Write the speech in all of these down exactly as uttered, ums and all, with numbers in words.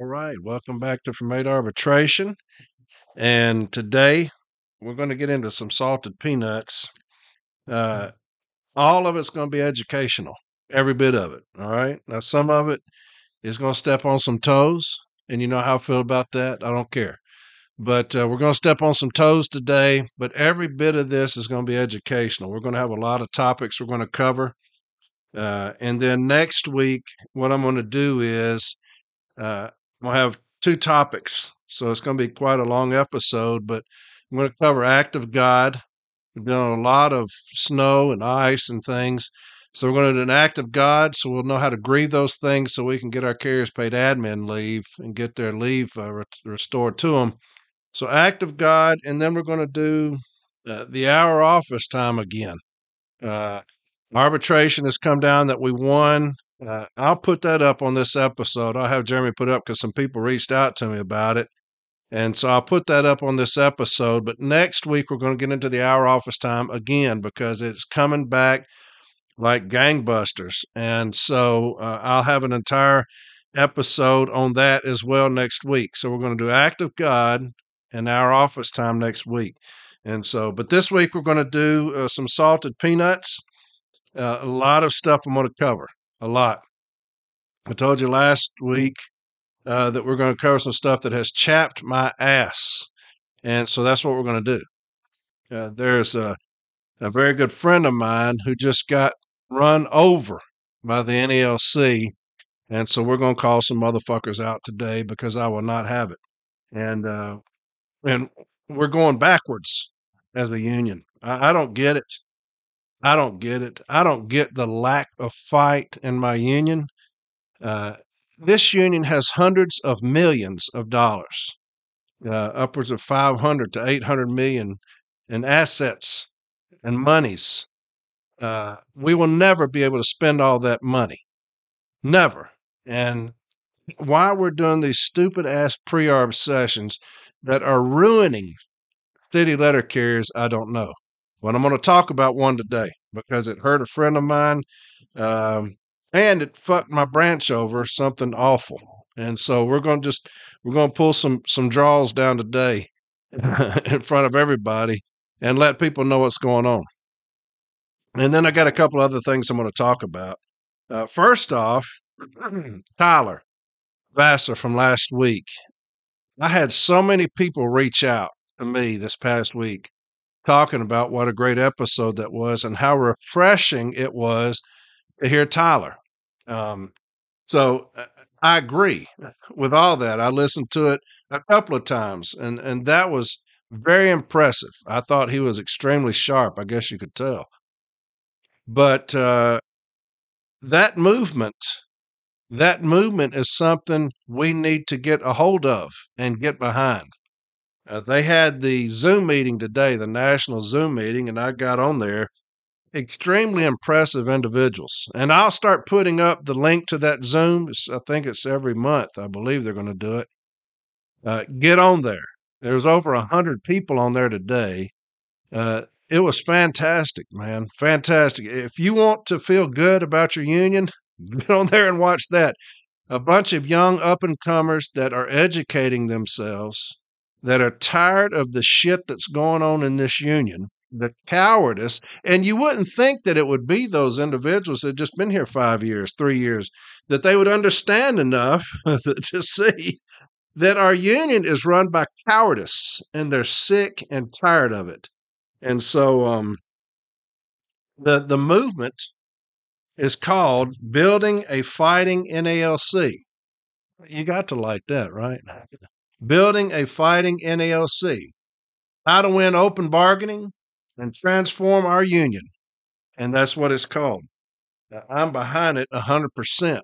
All right, welcome back to Fromatoarbitration Arbitration, and today we're going to get into some salted peanuts. Uh, all of it's going to be educational, every bit of it, all right? Now, some of it is going to step on some toes, and you know how I feel about that. I don't care. But uh, we're going to step on some toes today, but every bit of this is going to be educational. We're going to have a lot of topics we're going to cover, uh, and then next week what I'm going to do is uh, we'll have two topics, so it's going to be quite a long episode, but I'm going to cover act of God. We've done a lot of snow and ice and things, so we're going to do an act of God, so we'll know how to grieve those things so we can get our carriers paid admin leave and get their leave uh, re- restored to them. So act of God, and then we're going to do uh, the hour office time again. Uh, arbitration has come down that we won. Uh, I'll put that up on this episode. I'll have Jeremy put it up because some people reached out to me about it. And so I'll put that up on this episode. But next week, we're going to get into the hour office time again because it's coming back like gangbusters. And so uh, I'll have an entire episode on that as well next week. So we're going to do Act of God and hour office time next week. And so, but this week, we're going to do uh, some salted peanuts. Uh, a lot of stuff I'm going to cover. A lot. I told you last week uh, that we're going to cover some stuff that has chapped my ass. And so that's what we're going to do. Uh, there's a, a very good friend of mine who just got run over by the N A L C. And so we're going to call some motherfuckers out today because I will not have it. And, uh, and we're going backwards as a union. I, I don't get it. I don't get it. I don't get the lack of fight in my union. Uh, this union has hundreds of millions of dollars, uh, upwards of five hundred to eight hundred million in assets and monies. Uh, we will never be able to spend all that money. Never. And why we're doing these stupid ass pre-arb sessions that are ruining city letter carriers, I don't know. But I'm going to talk about one today because it hurt a friend of mine um, and it fucked my branch over, something awful. And so we're going to just, we're going to pull some, some draws down today in front of everybody and let people know what's going on. And then I got a couple other things I'm going to talk about. Uh, first off, Tyler Vassar from last week. I had so many people reach out to me this past week talking about what a great episode that was and how refreshing it was to hear Tyler. Um, so I agree with all that. I listened to it a couple of times, and, and that was very impressive. I thought he was extremely sharp. I guess you could tell. But uh, that movement, that movement is something we need to get a hold of and get behind. Uh, they had the Zoom meeting today, the national Zoom meeting, and I got on there. Extremely impressive individuals. And I'll start putting up the link to that Zoom. It's, I think it's every month. I believe they're going to do it. Uh, get on there. There's over one hundred people on there today. Uh, it was fantastic, man. Fantastic. If you want to feel good about your union, get on there and watch that. A bunch of young up-and-comers that are educating themselves, that are tired of the shit that's going on in this union, the cowardice. And you wouldn't think that it would be those individuals that just been here five years, three years, that they would understand enough to see that our union is run by cowardice and they're sick and tired of it. And so um, the, the movement is called Building a Fighting N A L C. You got to like that, right? Building a Fighting N A L C, how to win open bargaining and transform our union. And that's what it's called. Now, I'm behind it one hundred percent.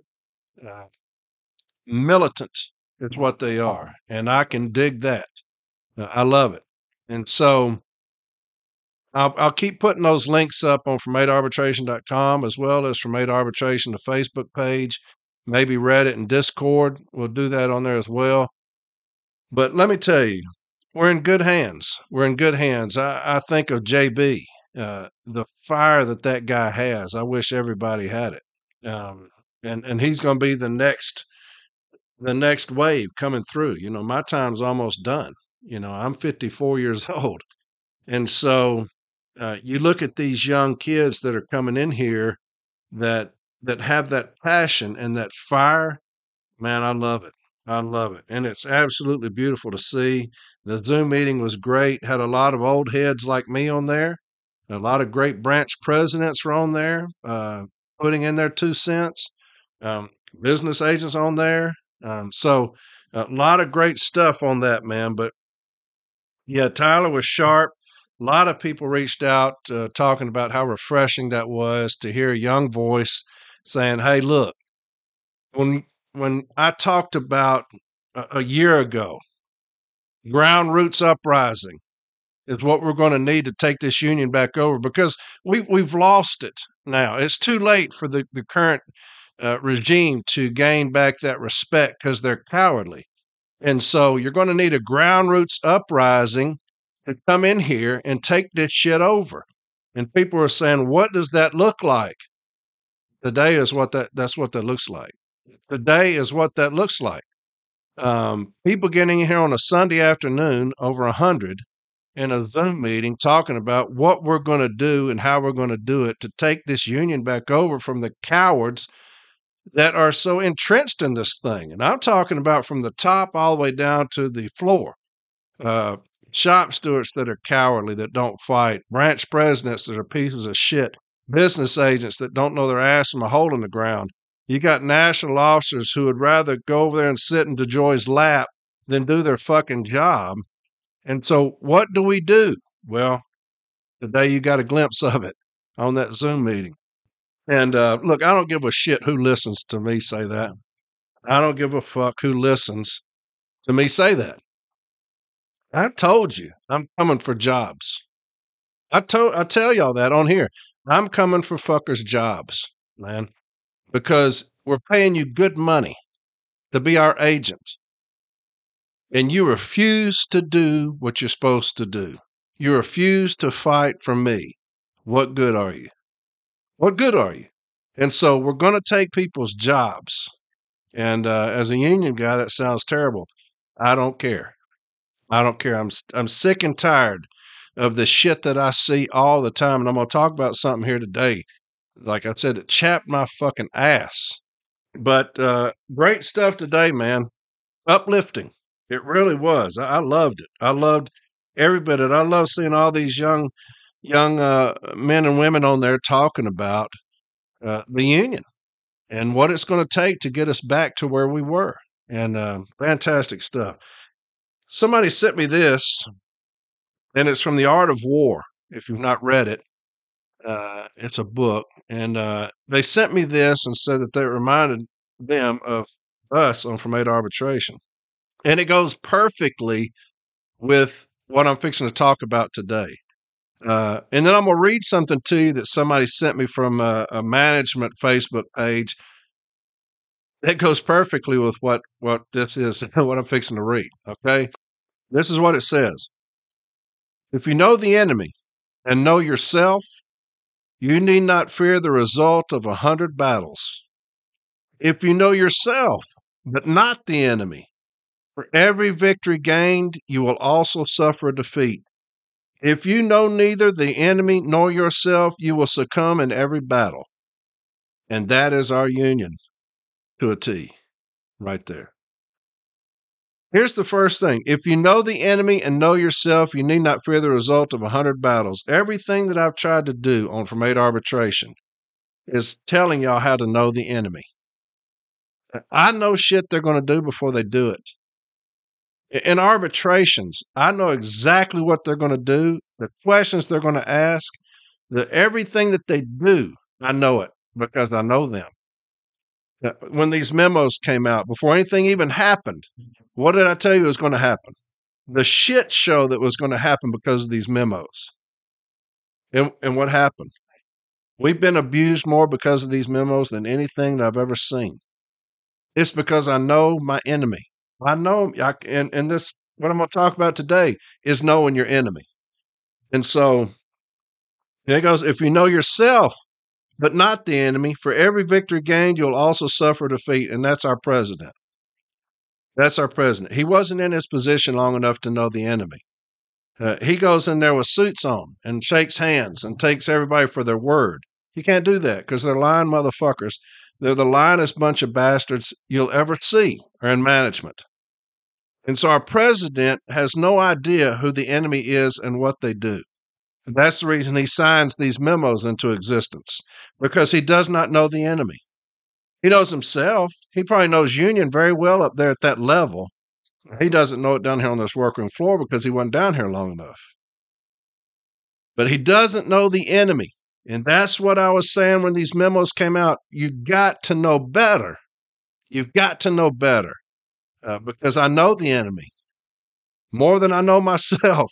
Uh, militant is what they are. And I can dig that. Uh, I love it. And so I'll, I'll keep putting those links up on fromatoarbitration dot com as well as fromatoarbitration, the Facebook page, maybe Reddit and Discord. We'll do that on there as well. But let me tell you, we're in good hands. We're in good hands. I, I think of J B, uh, the fire that that guy has. I wish everybody had it. Um, and, and he's going to be the next the next wave coming through. You know, my time's almost done. You know, I'm fifty-four years old. And so uh, you look at these young kids that are coming in here that that have that passion and that fire. Man, I love it. I love it. And it's absolutely beautiful to see. The Zoom meeting was great. Had a lot of old heads like me on there. A lot of great branch presidents were on there, uh, putting in their two cents. Um, business agents on there. Um, so a lot of great stuff on that, man. But yeah, Tyler was sharp. A lot of people reached out uh, talking about how refreshing that was to hear a young voice saying, hey, look, when when I talked about a, a year ago, ground roots uprising is what we're going to need to take this union back over, because we, we've lost it now. It's too late for the, the current uh, regime to gain back that respect because they're cowardly. And so you're going to need a ground roots uprising to come in here and take this shit over. And people are saying, what does that look like? Today is what that, that's what that looks like. Today is what that looks like. Um, people getting in here on a Sunday afternoon, over one hundred, in a Zoom meeting talking about what we're going to do and how we're going to do it to take this union back over from the cowards that are so entrenched in this thing. And I'm talking about from the top all the way down to the floor. Uh, shop stewards that are cowardly, that don't fight. Branch presidents that are pieces of shit. Business agents that don't know their ass from a hole in the ground. You got national officers who would rather go over there and sit in DeJoy's lap than do their fucking job. And so what do we do? Well, today you got a glimpse of it on that Zoom meeting. And uh, look, I don't give a shit who listens to me say that. I don't give a fuck who listens to me say that. I told you I'm coming for jobs. I told I tell y'all that on here. I'm coming for fuckers' jobs, man, because we're paying you good money to be our agent, and you refuse to do what you're supposed to do. You refuse to fight for me. What good are you? What good are you? And so we're going to take people's jobs. And uh, as a union guy, that sounds terrible. I don't care. I don't care. I'm I'm sick and tired of the shit that I see all the time. And I'm going to talk about something here today. Like I said, it chapped my fucking ass. But uh, great stuff today, man. Uplifting. It really was. I, I loved it. I loved every bit of it. I love seeing all these young young uh, men and women on there talking about uh, the union and what it's going to take to get us back to where we were. And uh, fantastic stuff. Somebody sent me this, and it's from The Art of War. If you've not read it, uh, it's a book. And uh, they sent me this and said that they reminded them of us on Formato Arbitration. And it goes perfectly with what I'm fixing to talk about today. Uh, and then I'm going to read something to you that somebody sent me from a, a management Facebook page that goes perfectly with what, what this is and what I'm fixing to read, okay? This is what it says. If you know the enemy and know yourself, you need not fear the result of a hundred battles. If you know yourself, but not the enemy, for every victory gained, you will also suffer a defeat. If you know neither the enemy nor yourself, you will succumb in every battle. And that is our union to a T, right there. Here's the first thing. If you know the enemy and know yourself, you need not fear the result of a hundred battles. Everything that I've tried to do on Formato Arbitration is telling y'all how to know the enemy. I know shit they're going to do before they do it. In arbitrations, I know exactly what they're going to do, the questions they're going to ask, the everything that they do. I know it because I know them. When these memos came out, before anything even happened, what did I tell you was going to happen? The shit show that was going to happen because of these memos. And, and what happened? We've been abused more because of these memos than anything that I've ever seen. It's because I know my enemy. I know, I, and, and this, what I'm going to talk about today is knowing your enemy. And so there it goes. If you know yourself, but not the enemy, for every victory gained, you'll also suffer defeat. And that's our president. That's our president. He wasn't in his position long enough to know the enemy. Uh, he goes in there with suits on and shakes hands and takes everybody for their word. You can't do that because they're lying motherfuckers. They're the lyingest bunch of bastards you'll ever see are in management. And so our president has no idea who the enemy is and what they do. And that's the reason he signs these memos into existence, because he does not know the enemy. He knows himself. He probably knows union very well up there at that level. He doesn't know it down here on this workroom floor because he wasn't down here long enough. But he doesn't know the enemy. And that's what I was saying when these memos came out. You got to know better. You've got to know better uh, because I know the enemy more than I know myself.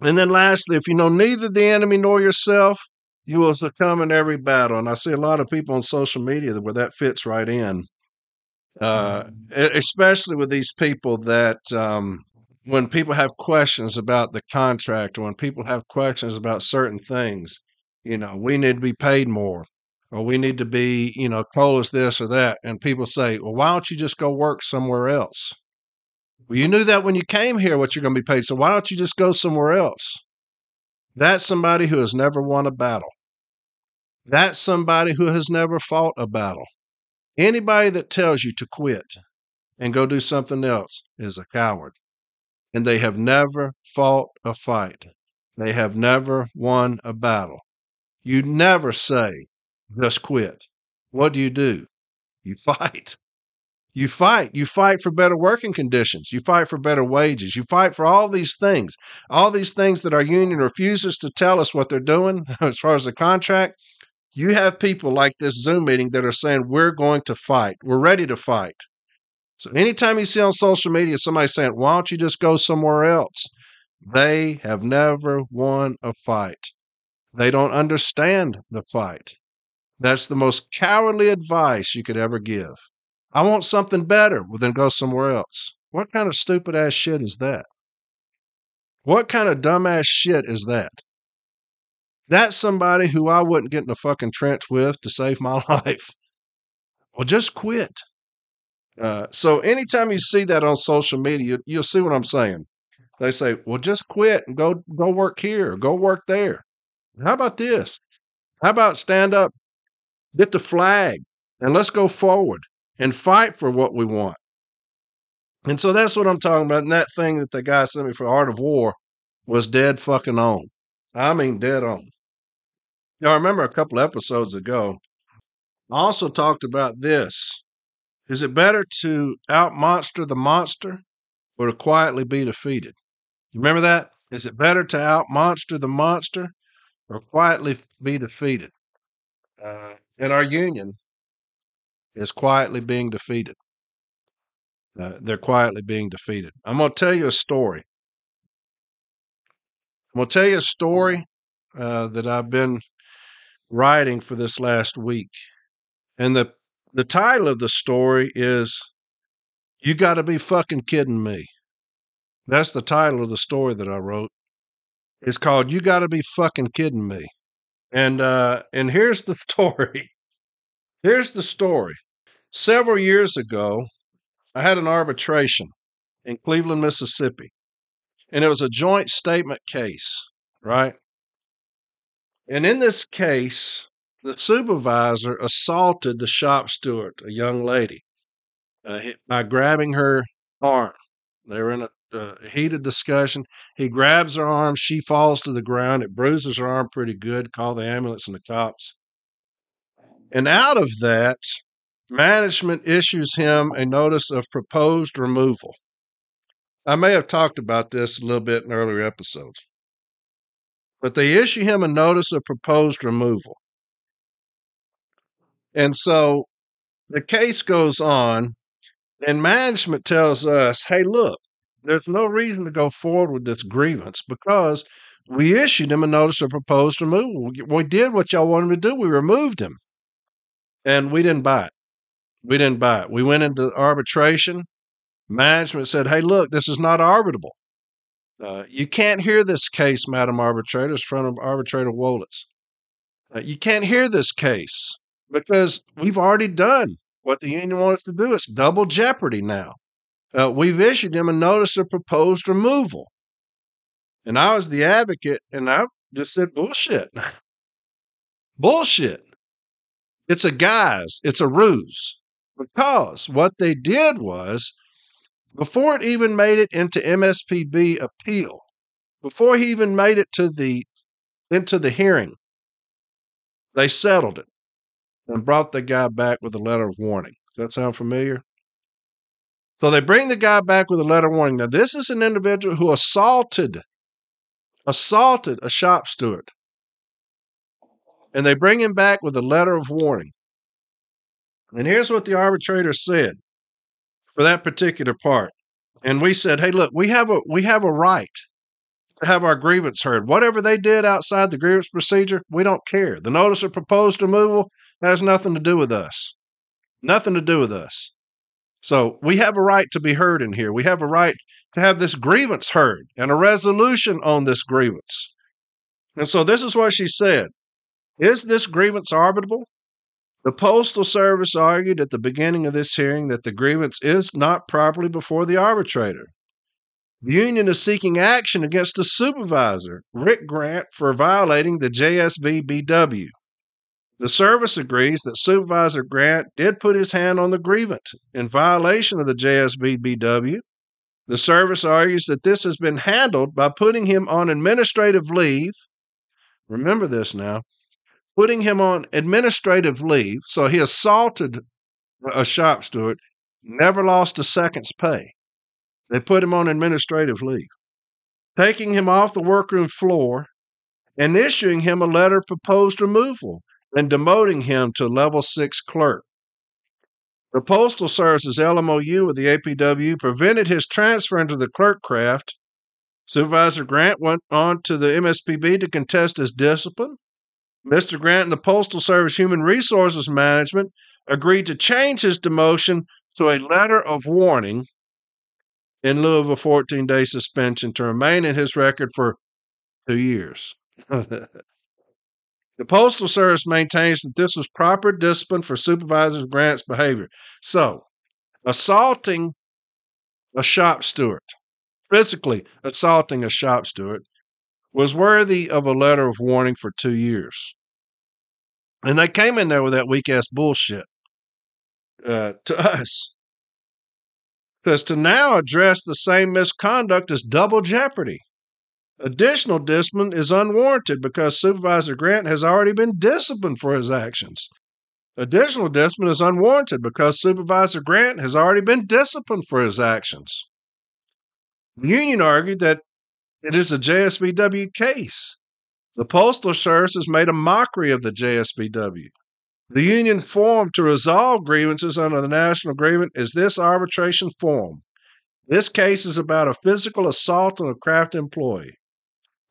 And then lastly, if you know neither the enemy nor yourself, you will succumb in every battle. And I see a lot of people on social media where that fits right in, uh, especially with these people that um, when people have questions about the contract, when people have questions about certain things, you know, we need to be paid more, or we need to be, you know, told us this or that. And people say, well, why don't you just go work somewhere else? Well, you knew that when you came here, what you're going to be paid. So why don't you just go somewhere else? That's somebody who has never won a battle. That's somebody who has never fought a battle. Anybody that tells you to quit and go do something else is a coward. And they have never fought a fight. They have never won a battle. You never say, just quit. What do you do? You fight. You fight. You fight for better working conditions. You fight for better wages. You fight for all these things. All these things that our union refuses to tell us what they're doing as far as the contract. You have people like this Zoom meeting that are saying, we're going to fight. We're ready to fight. So anytime you see on social media somebody saying, why don't you just go somewhere else? They have never won a fight. They don't understand the fight. That's the most cowardly advice you could ever give. I want something better. Well, then go somewhere else. What kind of stupid ass shit is that? What kind of dumbass shit is that? That's somebody who I wouldn't get in a fucking trench with to save my life. Well, just quit. Uh, so anytime you see that on social media, you'll see what I'm saying. They say, well, just quit and go, go work here, or go work there. How about this? How about stand up, get the flag, and let's go forward and fight for what we want. And so that's what I'm talking about. And that thing that the guy sent me for Art of War was dead fucking on. I mean, dead on. Now, I remember a couple episodes ago, I also talked about this. Is it better to out-monster the monster or to quietly be defeated? You remember that? Is it better to out-monster the monster or quietly be defeated? Uh, in our union, is quietly being defeated. Uh, they're quietly being defeated. I'm going to tell you a story. I'm going to tell you a story uh, that I've been writing for this last week. And the, the title of the story is, You Got to Be Fucking Kidding Me. That's the title of the story that I wrote. It's called, You Got to Be Fucking Kidding Me. And uh, and here's the story. Here's the story. Several years ago, I had an arbitration in Cleveland, Mississippi, and it was a joint statement case, right? And in this case, the supervisor assaulted the shop steward, a young lady, uh, by grabbing her arm. They were in a uh, heated discussion. He grabs her arm. She falls to the ground. It bruises her arm pretty good. Call the ambulance and the cops. And out of that, management issues him a notice of proposed removal. I may have talked about this a little bit in earlier episodes, but they issue him a notice of proposed removal. And so the case goes on, and management tells us, hey, look, there's no reason to go forward with this grievance because we issued him a notice of proposed removal. We did what y'all wanted to do. We removed him. And we didn't buy it. We didn't buy it. We went into arbitration. Management said, hey, look, this is not arbitrable. Uh, you can't hear this case, Madam Arbitrator, in front of Arbitrator Wallace. Uh, you can't hear this case because we've already done What the union wants to do is double jeopardy now. Uh, we've issued them a notice of proposed removal. And I was the advocate, and I just said, bullshit. Bullshit. It's a guise. It's a ruse. Because what they did was, before it even made it into M S P B appeal, before he even made it to the into the hearing, they settled it and brought the guy back with a letter of warning. Does that sound familiar? So they bring the guy back with a letter of warning. Now, this is an individual who assaulted, assaulted a shop steward. And they bring him back with a letter of warning. And here's what the arbitrator said for that particular part. And we said, hey, look, we have a we have a right to have our grievance heard. Whatever they did outside the grievance procedure, we don't care. The notice of proposed removal has nothing to do with us. Nothing to do with us. So we have a right to be heard in here. We have a right to have this grievance heard and a resolution on this grievance. And so this is what she said. Is this grievance arbitrable? The Postal Service argued at the beginning of this hearing that the grievance is not properly before the arbitrator. The union is seeking action against the supervisor, Rick Grant, for violating the J S V B W. The service agrees that Supervisor Grant did put his hand on the grievant in violation of the J S V B W. The service argues that this has been handled by putting him on administrative leave. Remember this now. Putting him on administrative leave, so he assaulted a shop steward, never lost a second's pay. They put him on administrative leave, taking him off the workroom floor and issuing him a letter of proposed removal and demoting him to level six clerk. The Postal Service's L M O U with the A P W prevented his transfer into the clerk craft. Supervisor Grant went on to the M S P B to contest his discipline. Mister Grant and the Postal Service Human Resources Management agreed to change his demotion to a letter of warning in lieu of a fourteen-day suspension to remain in his record for two years. The Postal Service maintains that this was proper discipline for Supervisor Grant's behavior. So, assaulting a shop steward, physically assaulting a shop steward, was worthy of a letter of warning for two years. And they came in there with that weak-ass bullshit uh, to us. Because to now address the same misconduct is double jeopardy. Additional discipline is unwarranted because Supervisor Grant has already been disciplined for his actions. Additional discipline is unwarranted because Supervisor Grant has already been disciplined for his actions. The union argued that it is a J S V B W case. The Postal Service has made a mockery of the J S V B W. The union formed to resolve grievances under the national agreement is this arbitration form. This case is about a physical assault on a craft employee.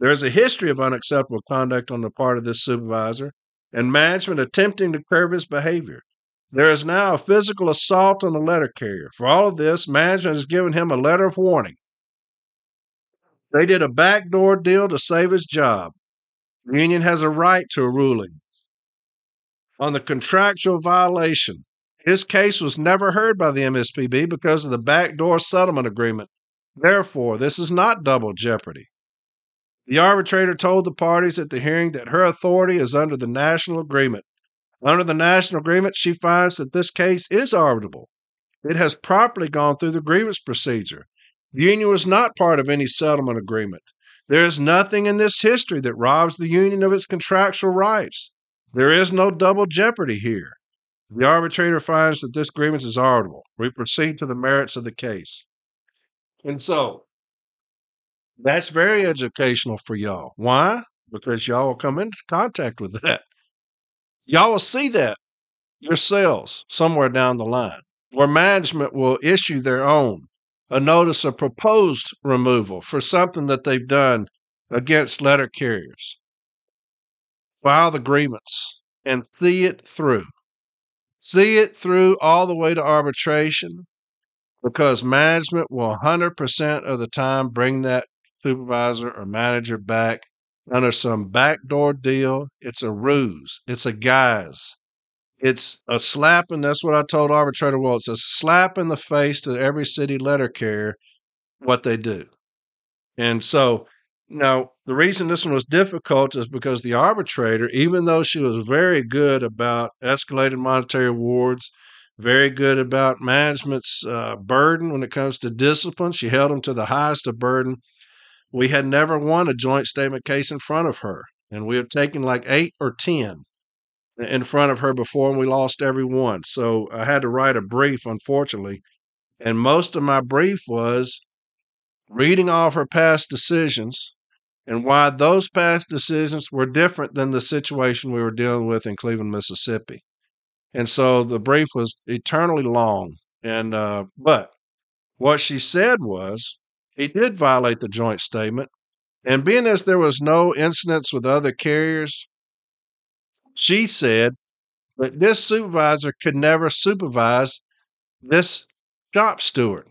There is a history of unacceptable conduct on the part of this supervisor and management attempting to curb his behavior. There is now a physical assault on a letter carrier. For all of this, management has given him a letter of warning. They did a backdoor deal to save his job. The union has a right to a ruling on the contractual violation. His case was never heard by the M S P B because of the backdoor settlement agreement. Therefore, this is not double jeopardy. The arbitrator told the parties at the hearing that her authority is under the national agreement. Under the national agreement, she finds that this case is arbitrable. It has properly gone through the grievance procedure. The union was not part of any settlement agreement. There is nothing in this history that robs the union of its contractual rights. There is no double jeopardy here. The arbitrator finds that this grievance is arbitrable. We proceed to the merits of the case. And so, that's very educational for y'all. Why? Because y'all will come into contact with that. Y'all will see that yourselves somewhere down the line, where management will issue their own a notice of proposed removal for something that they've done against letter carriers. File the grievance and see it through. See it through all the way to arbitration, because management will one hundred percent of the time bring that supervisor or manager back under some backdoor deal. It's a ruse. It's a guise. It's a slap, and that's what I told Arbitrator Wallace. It's a slap in the face to every city letter carrier what they do. And so now the reason this one was difficult is because the arbitrator, even though she was very good about escalated monetary awards, very good about management's uh, burden when it comes to discipline, she held them to the highest of burden. We had never won a joint statement case in front of her, and we have taken like eight or ten in front of her before, and we lost every one. So I had to write a brief, unfortunately. And most of my brief was reading off her past decisions and why those past decisions were different than the situation we were dealing with in Cleveland, Mississippi. And so the brief was eternally long. And uh, but what she said was he did violate the joint statement. And being as there was no incidents with other carriers, she said that this supervisor could never supervise this shop steward.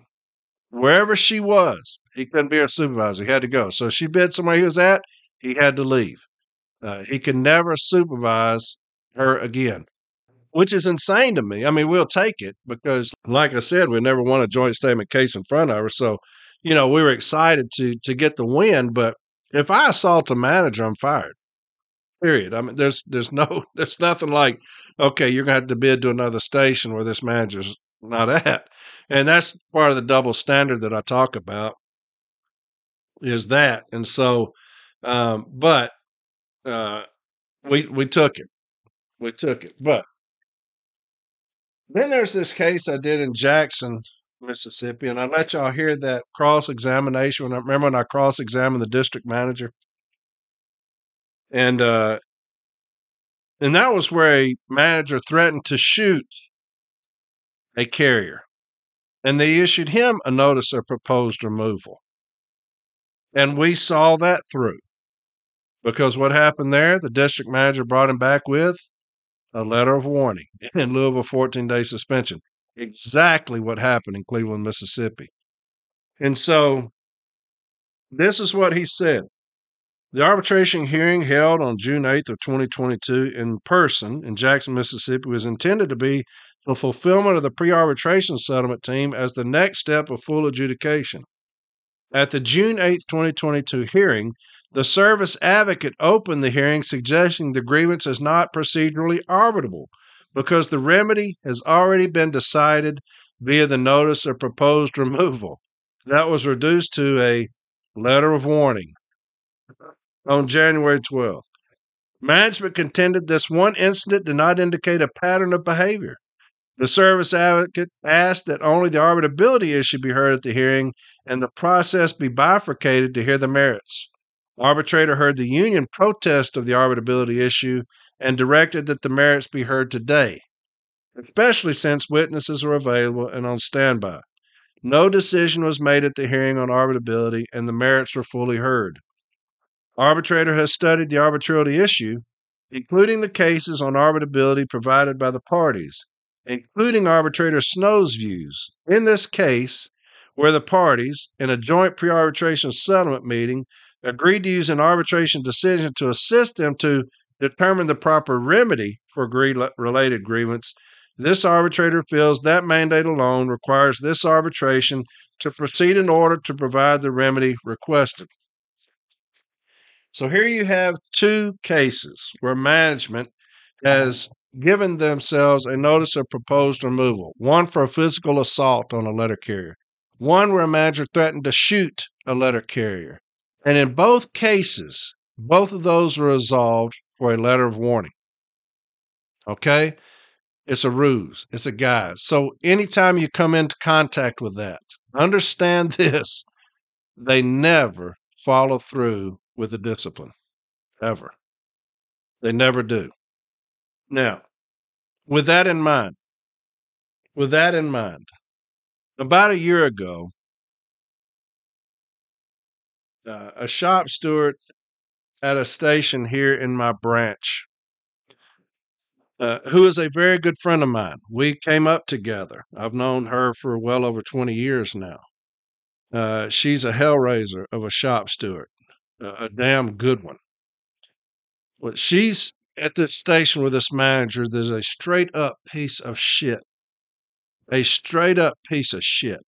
Wherever she was, he couldn't be her supervisor. He had to go. So if she bid somewhere he was at, he had to leave. Uh, he could never supervise her again, which is insane to me. I mean, we'll take it because, like I said, we never won a joint statement case in front of her. So, you know, we were excited to to get the win. But if I assault a manager, I'm fired. Period. I mean, there's there's no there's nothing like, okay, you're gonna have to bid to another station where this manager's not at, and that's part of the double standard that I talk about is that. And so, um, but uh, we we took it, we took it. But then there's this case I did in Jackson, Mississippi, and I let y'all hear that cross examination. When I remember when I cross examined the district manager. And uh, and that was where a manager threatened to shoot a carrier. And they issued him a notice of proposed removal. And we saw that through. Because what happened there, the district manager brought him back with a letter of warning in lieu of a fourteen-day suspension. Exactly what happened in Cleveland, Mississippi. And so this is what he said. The arbitration hearing held on June eighth of twenty twenty-two in person in Jackson, Mississippi was intended to be the fulfillment of the pre-arbitration settlement team as the next step of full adjudication. At the June eighth, twenty twenty-two hearing, the service advocate opened the hearing suggesting the grievance is not procedurally arbitrable because the remedy has already been decided via the notice of proposed removal. That was reduced to a letter of warning. On January twelfth, management contended this one incident did not indicate a pattern of behavior. The service advocate asked that only the arbitrability issue be heard at the hearing and the process be bifurcated to hear the merits. Arbitrator heard the union protest of the arbitrability issue and directed that the merits be heard today, especially since witnesses were available and on standby. No decision was made at the hearing on arbitrability and the merits were fully heard. Arbitrator has studied the arbitrability issue, including the cases on arbitrability provided by the parties, including Arbitrator Snow's views. In this case, where the parties, in a joint pre-arbitration settlement meeting, agreed to use an arbitration decision to assist them to determine the proper remedy for related grievance, this arbitrator feels that mandate alone requires this arbitration to proceed in order to provide the remedy requested. So here you have two cases where management has given themselves a notice of proposed removal, one for a physical assault on a letter carrier, one where a manager threatened to shoot a letter carrier. And in both cases, both of those were resolved for a letter of warning. Okay? It's a ruse. It's a guise. So anytime you come into contact with that, understand this, they never follow through with the discipline, ever. They never do. Now, with that in mind, with that in mind, about a year ago, uh, a shop steward at a station here in my branch, uh, who is a very good friend of mine, we came up together. I've known her for well over twenty years now. Uh, she's a hellraiser of a shop steward. A damn good one. Well, she's at this station with this manager, there's a straight up piece of shit, a straight up piece of shit,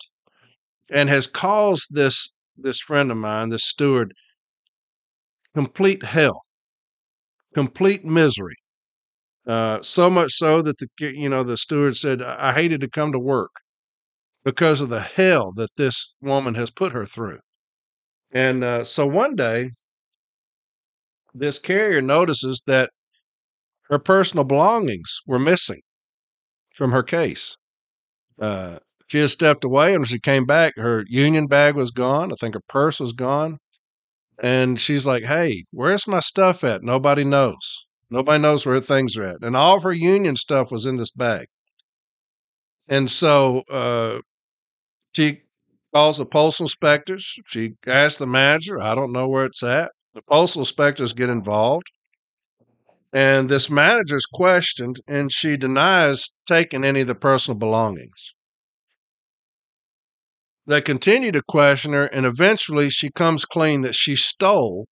and has caused this, this friend of mine, this steward, complete hell, complete misery. Uh, so much so that the, you know, the steward said, I hated to come to work because of the hell that this woman has put her through. And uh, so one day, this carrier notices that her personal belongings were missing from her case. Uh, she had stepped away, and when she came back, her union bag was gone. I think her purse was gone. And she's like, hey, where's my stuff at? Nobody knows. Nobody knows where things are at. And all of her union stuff was in this bag. And so uh, she calls the postal inspectors. She asks the manager, I don't know where it's at. The postal inspectors get involved. And this manager is questioned, and she denies taking any of the personal belongings. They continue to question her, and eventually she comes clean that she stole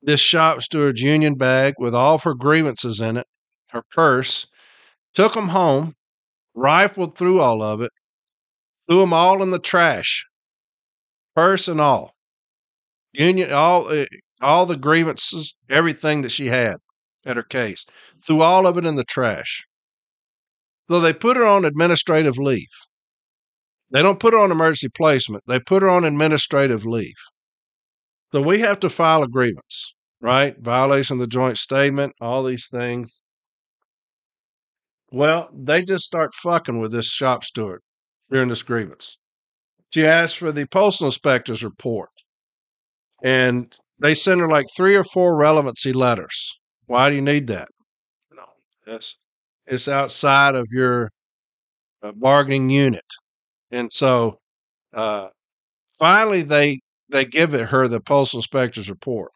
this shop steward's union bag with all of her grievances in it, her purse, took them home, rifled through all of it, threw them all in the trash, purse and all, union, all, all the grievances, everything that she had at her case, threw all of it in the trash. So they put her on administrative leave. They don't put her on emergency placement. They put her on administrative leave. So we have to file a grievance, right? Violation of the joint statement, all these things. Well, they just start fucking with this shop steward during this grievance. She asks for the postal inspector's report, and they send her like three or four relevancy letters. Why do you need that? No, it's, it's outside of your uh, bargaining unit. And so uh, finally they they give it her the postal inspector's report.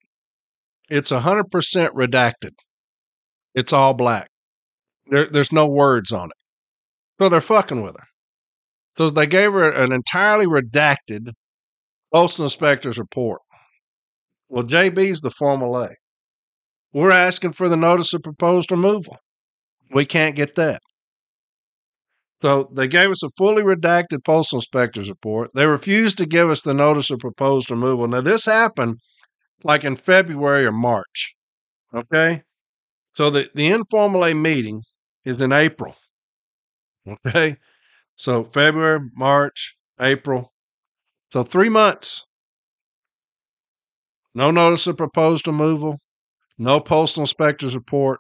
It's one hundred percent redacted. It's all black. There, there's no words on it. So they're fucking with her. So they gave her an entirely redacted postal inspector's report. Well, J B's the formal A. We're asking for the notice of proposed removal. We can't get that. So they gave us a fully redacted postal inspector's report. They refused to give us the notice of proposed removal. Now, this happened like in February or March, okay? So the, the informal A meeting is in April, okay? So February, March, April. So three months. No notice of proposed removal, no postal inspector's report.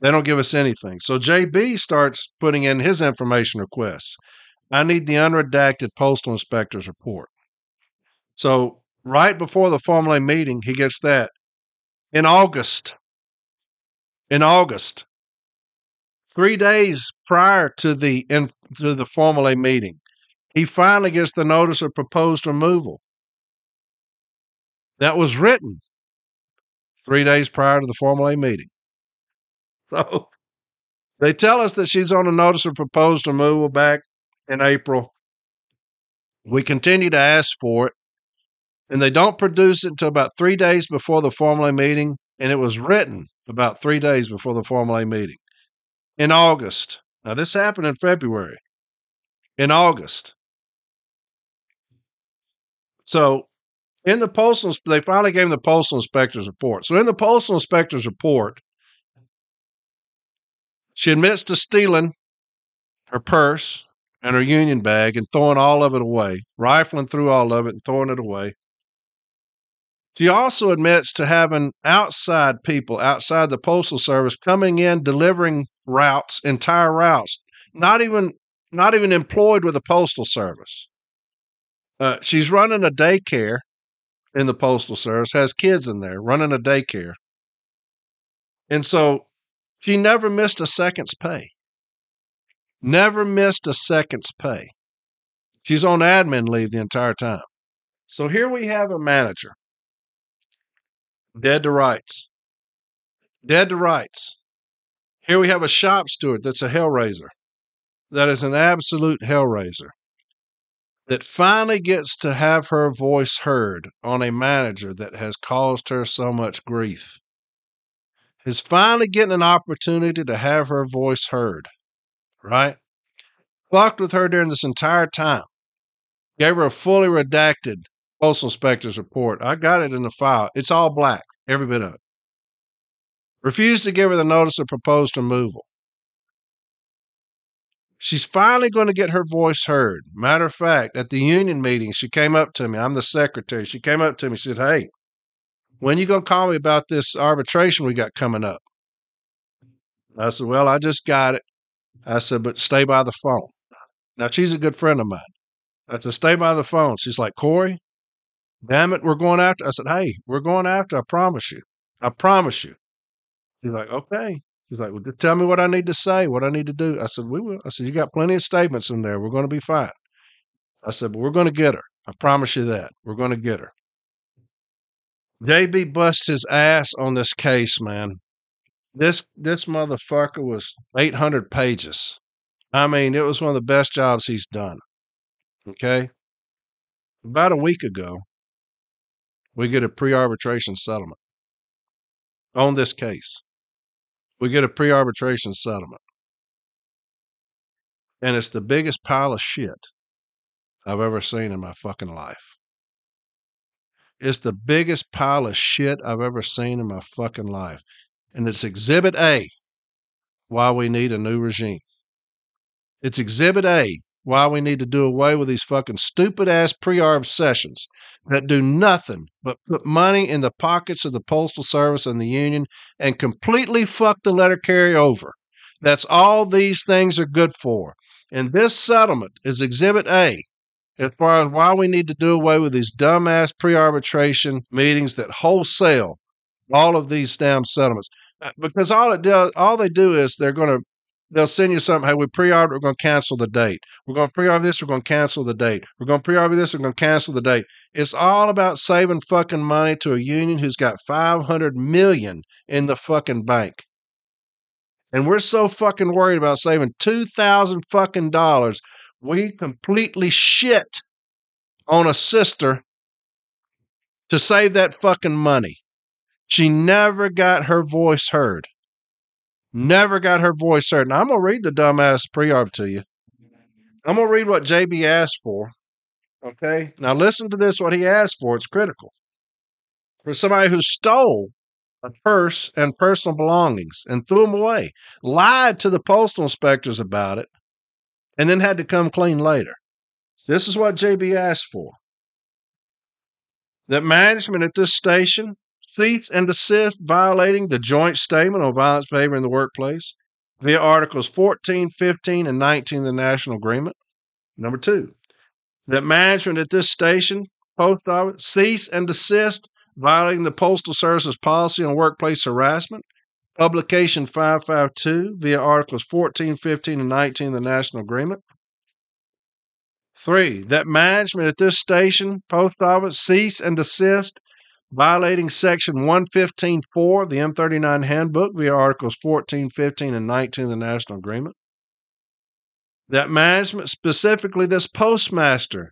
They don't give us anything. So J B starts putting in his information requests. I need the unredacted postal inspector's report. So right before the formal A meeting, he gets that. In August, in August, three days prior to the, in, to the formal A meeting, he finally gets the notice of proposed removal. That was written three days prior to the formal A meeting. So they tell us that she's on a notice of proposed removal back in April. We continue to ask for it, and they don't produce it until about three days before the formal A meeting, and it was written about three days before the formal A meeting. In August, now this happened in February, in August. So in the postal, they finally gave him the postal inspector's report. So in the postal inspector's report, she admits to stealing her purse and her union bag and throwing all of it away, rifling through all of it and throwing it away. She also admits to having outside people outside the Postal Service coming in, delivering routes, entire routes, not even not even employed with the Postal Service. Uh, she's running a daycare in the Postal Service, has kids in there, running a daycare. And so she never missed a second's pay. Never missed a second's pay. She's on admin leave the entire time. So here we have a manager. Dead to rights. Dead to rights. Here we have a shop steward that's a hellraiser. That is an absolute hellraiser. That finally gets to have her voice heard on a manager that has caused her so much grief. is finally getting an opportunity to have her voice heard, right? Talked with her during this entire time. Gave her a fully redacted postal inspector's report. I got it in the file. It's all black, every bit of it. Refused to give her the notice of proposed removal. She's finally going to get her voice heard. Matter of fact, at the union meeting, she came up to me. I'm the secretary. She came up to me. She said, hey, when you going to call me about this arbitration we got coming up? I said, well, I just got it. I said, but stay by the phone. Now, she's a good friend of mine. I said, stay by the phone. She's like, Corey, damn it, we're going after. I said, hey, we're going after. I promise you. I promise you. She's like, okay. She's like, well, just tell me what I need to say, what I need to do. I said, we will. I said, you got plenty of statements in there. We're going to be fine. I said, but we're going to get her. I promise you that. We're going to get her. J B busts his ass on this case, man. This this motherfucker was eight hundred pages. I mean, it was one of the best jobs he's done. Okay? About a week ago, we get a pre-arbitration settlement on this case. We get a pre-arbitration settlement. And it's the biggest pile of shit I've ever seen in my fucking life. It's the biggest pile of shit I've ever seen in my fucking life. And it's Exhibit A, why we need a new regime. It's Exhibit A, why we need to do away with these fucking stupid-ass pre-arb sessions that do nothing but put money in the pockets of the Postal Service and the Union and completely fuck the letter carry over. That's all these things are good for. And this settlement is Exhibit A as far as why we need to do away with these dumbass pre-arbitration meetings that wholesale all of these damn settlements. Because all it does, all they do is they're going to, they'll send you something. Hey, we pre-arbit, we're going to cancel the date. We're going to pre-arbit this, we're going to cancel the date. We're going to pre-arbit this, we're going to cancel the date. It's all about saving fucking money to a union who's got five hundred million dollars in the fucking bank. And we're so fucking worried about saving two thousand dollars fucking dollars, we completely shit on a sister to save that fucking money. She never got her voice heard. Never got her voice heard. Now, I'm going to read the dumbass pre-arb to you. I'm going to read what J B asked for. Okay? Now, listen to this, what he asked for. It's critical. For somebody who stole a purse and personal belongings and threw them away, lied to the postal inspectors about it, and then had to come clean later. This is what J B asked for. That management at this station cease and desist violating the joint statement on violence behavior in the workplace via Articles fourteen, fifteen, and nineteen of the National Agreement. Number two, that management at this station, post office, cease and desist violating the Postal Service's policy on workplace harassment, Publication five fifty-two via Articles fourteen, fifteen, and nineteen of the National Agreement. Three, that management at this station, post office, cease and desist violating Section one fifteen point four of the M thirty-nine Handbook via Articles fourteen, fifteen, and nineteen of the National Agreement. That management, specifically this postmaster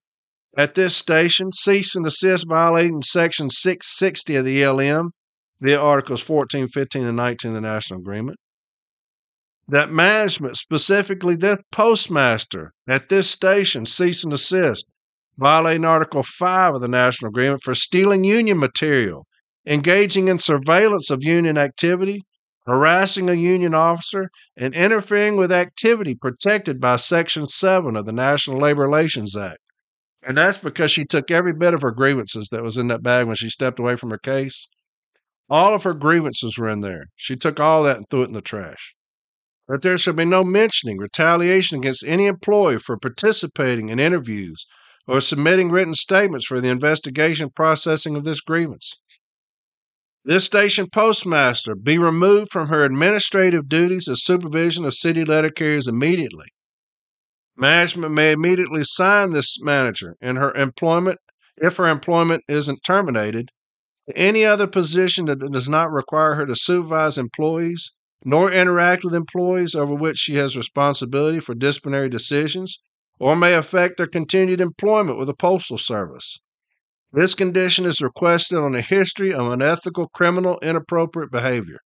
at this station, cease and desist violating Section six sixty of the E L M via Articles fourteen, fifteen, and nineteen of the National Agreement. That management, specifically this postmaster at this station, cease and desist violating Article five of the National Agreement for stealing union material, engaging in surveillance of union activity, harassing a union officer, and interfering with activity protected by Section seven of the National Labor Relations Act. And that's because she took every bit of her grievances that was in that bag when she stepped away from her case. All of her grievances were in there. She took all that and threw it in the trash. That there shall be no mentioning retaliation against any employee for participating in interviews or submitting written statements for the investigation processing of this grievance. This station postmaster be removed from her administrative duties as supervision of city letter carriers immediately. Management may immediately sign this manager in her employment, if her employment isn't terminated, to any other position that does not require her to supervise employees nor interact with employees over which she has responsibility for disciplinary decisions, or may affect their continued employment with the Postal Service. This condition is requested on a history of unethical, criminal, inappropriate behavior.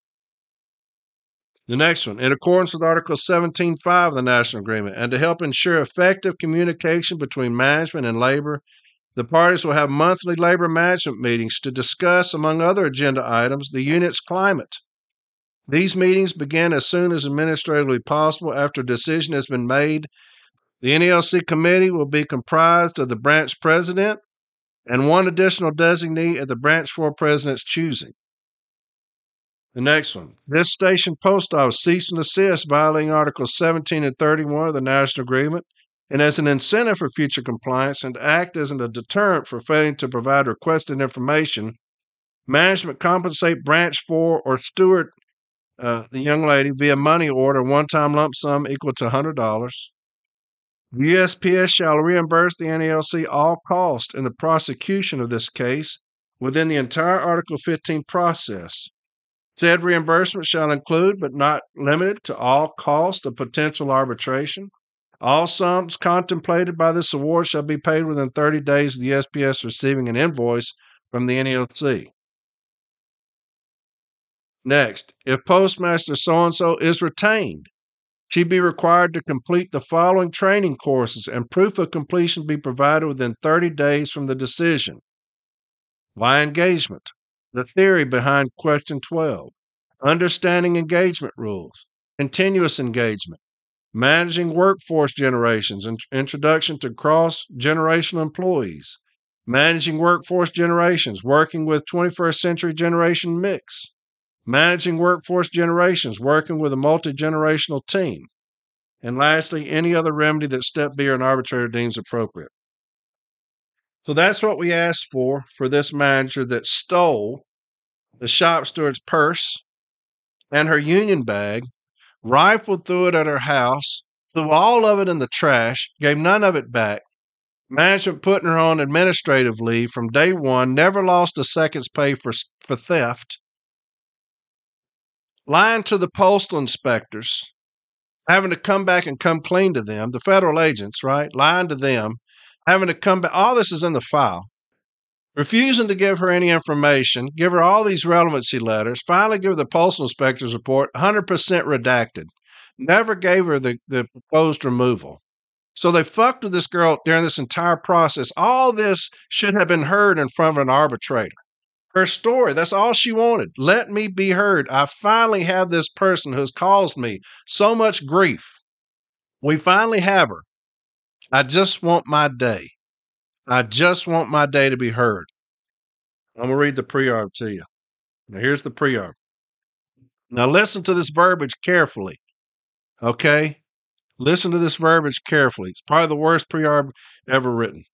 The next one, in accordance with Article seventeen five of the National Agreement, and to help ensure effective communication between management and labor, the parties will have monthly labor management meetings to discuss, among other agenda items, the unit's climate. These meetings begin as soon as administratively possible after a decision has been made. The N A L C committee will be comprised of the branch president and one additional designee at the Branch four president's choosing. The next one, this station post office cease and desist violating Articles seventeen and thirty-one of the National Agreement, and as an incentive for future compliance and to act as a deterrent for failing to provide requested information, management compensate Branch four or Stewart, uh, the young lady, via money order, one-time lump sum equal to one hundred dollars. The U S P S shall reimburse the N A L C all costs in the prosecution of this case within the entire Article fifteen process. Said reimbursement shall include, but not limited to, all costs of potential arbitration. All sums contemplated by this award shall be paid within thirty days of the U S P S receiving an invoice from the N A L C. Next, if Postmaster so-and-so is retained, she be required to complete the following training courses, and proof of completion be provided within thirty days from the decision. Why engagement? The theory behind question twelve, understanding engagement rules, continuous engagement, managing workforce generations and introduction to cross-generational employees, managing workforce generations, working with twenty-first century generation mix, managing workforce generations, working with a multi-generational team, and lastly, any other remedy that step B or an arbitrator deems appropriate. So that's what we asked for, for this manager that stole the shop steward's purse and her union bag, rifled through it at her house, threw all of it in the trash, gave none of it back. Management putting her on administrative leave from day one, never lost a second's pay for, for theft. Lying to the postal inspectors, having to come back and come clean to them, the federal agents, right? Lying to them. Having to come back, all this is in the file, refusing to give her any information, give her all these relevancy letters, finally give her the postal inspector's report, one hundred percent redacted, never gave her the, the proposed removal. So they fucked with this girl during this entire process. All this should have been heard in front of an arbitrator. Her story, that's all she wanted. Let me be heard. I finally have this person who's caused me so much grief. We finally have her. I just want my day. I just want my day to be heard. I'm going to read the pre-arb to you. Now, here's the pre-arb. Now, listen to this verbiage carefully, okay? Listen to this verbiage carefully. It's probably the worst pre-arb ever written.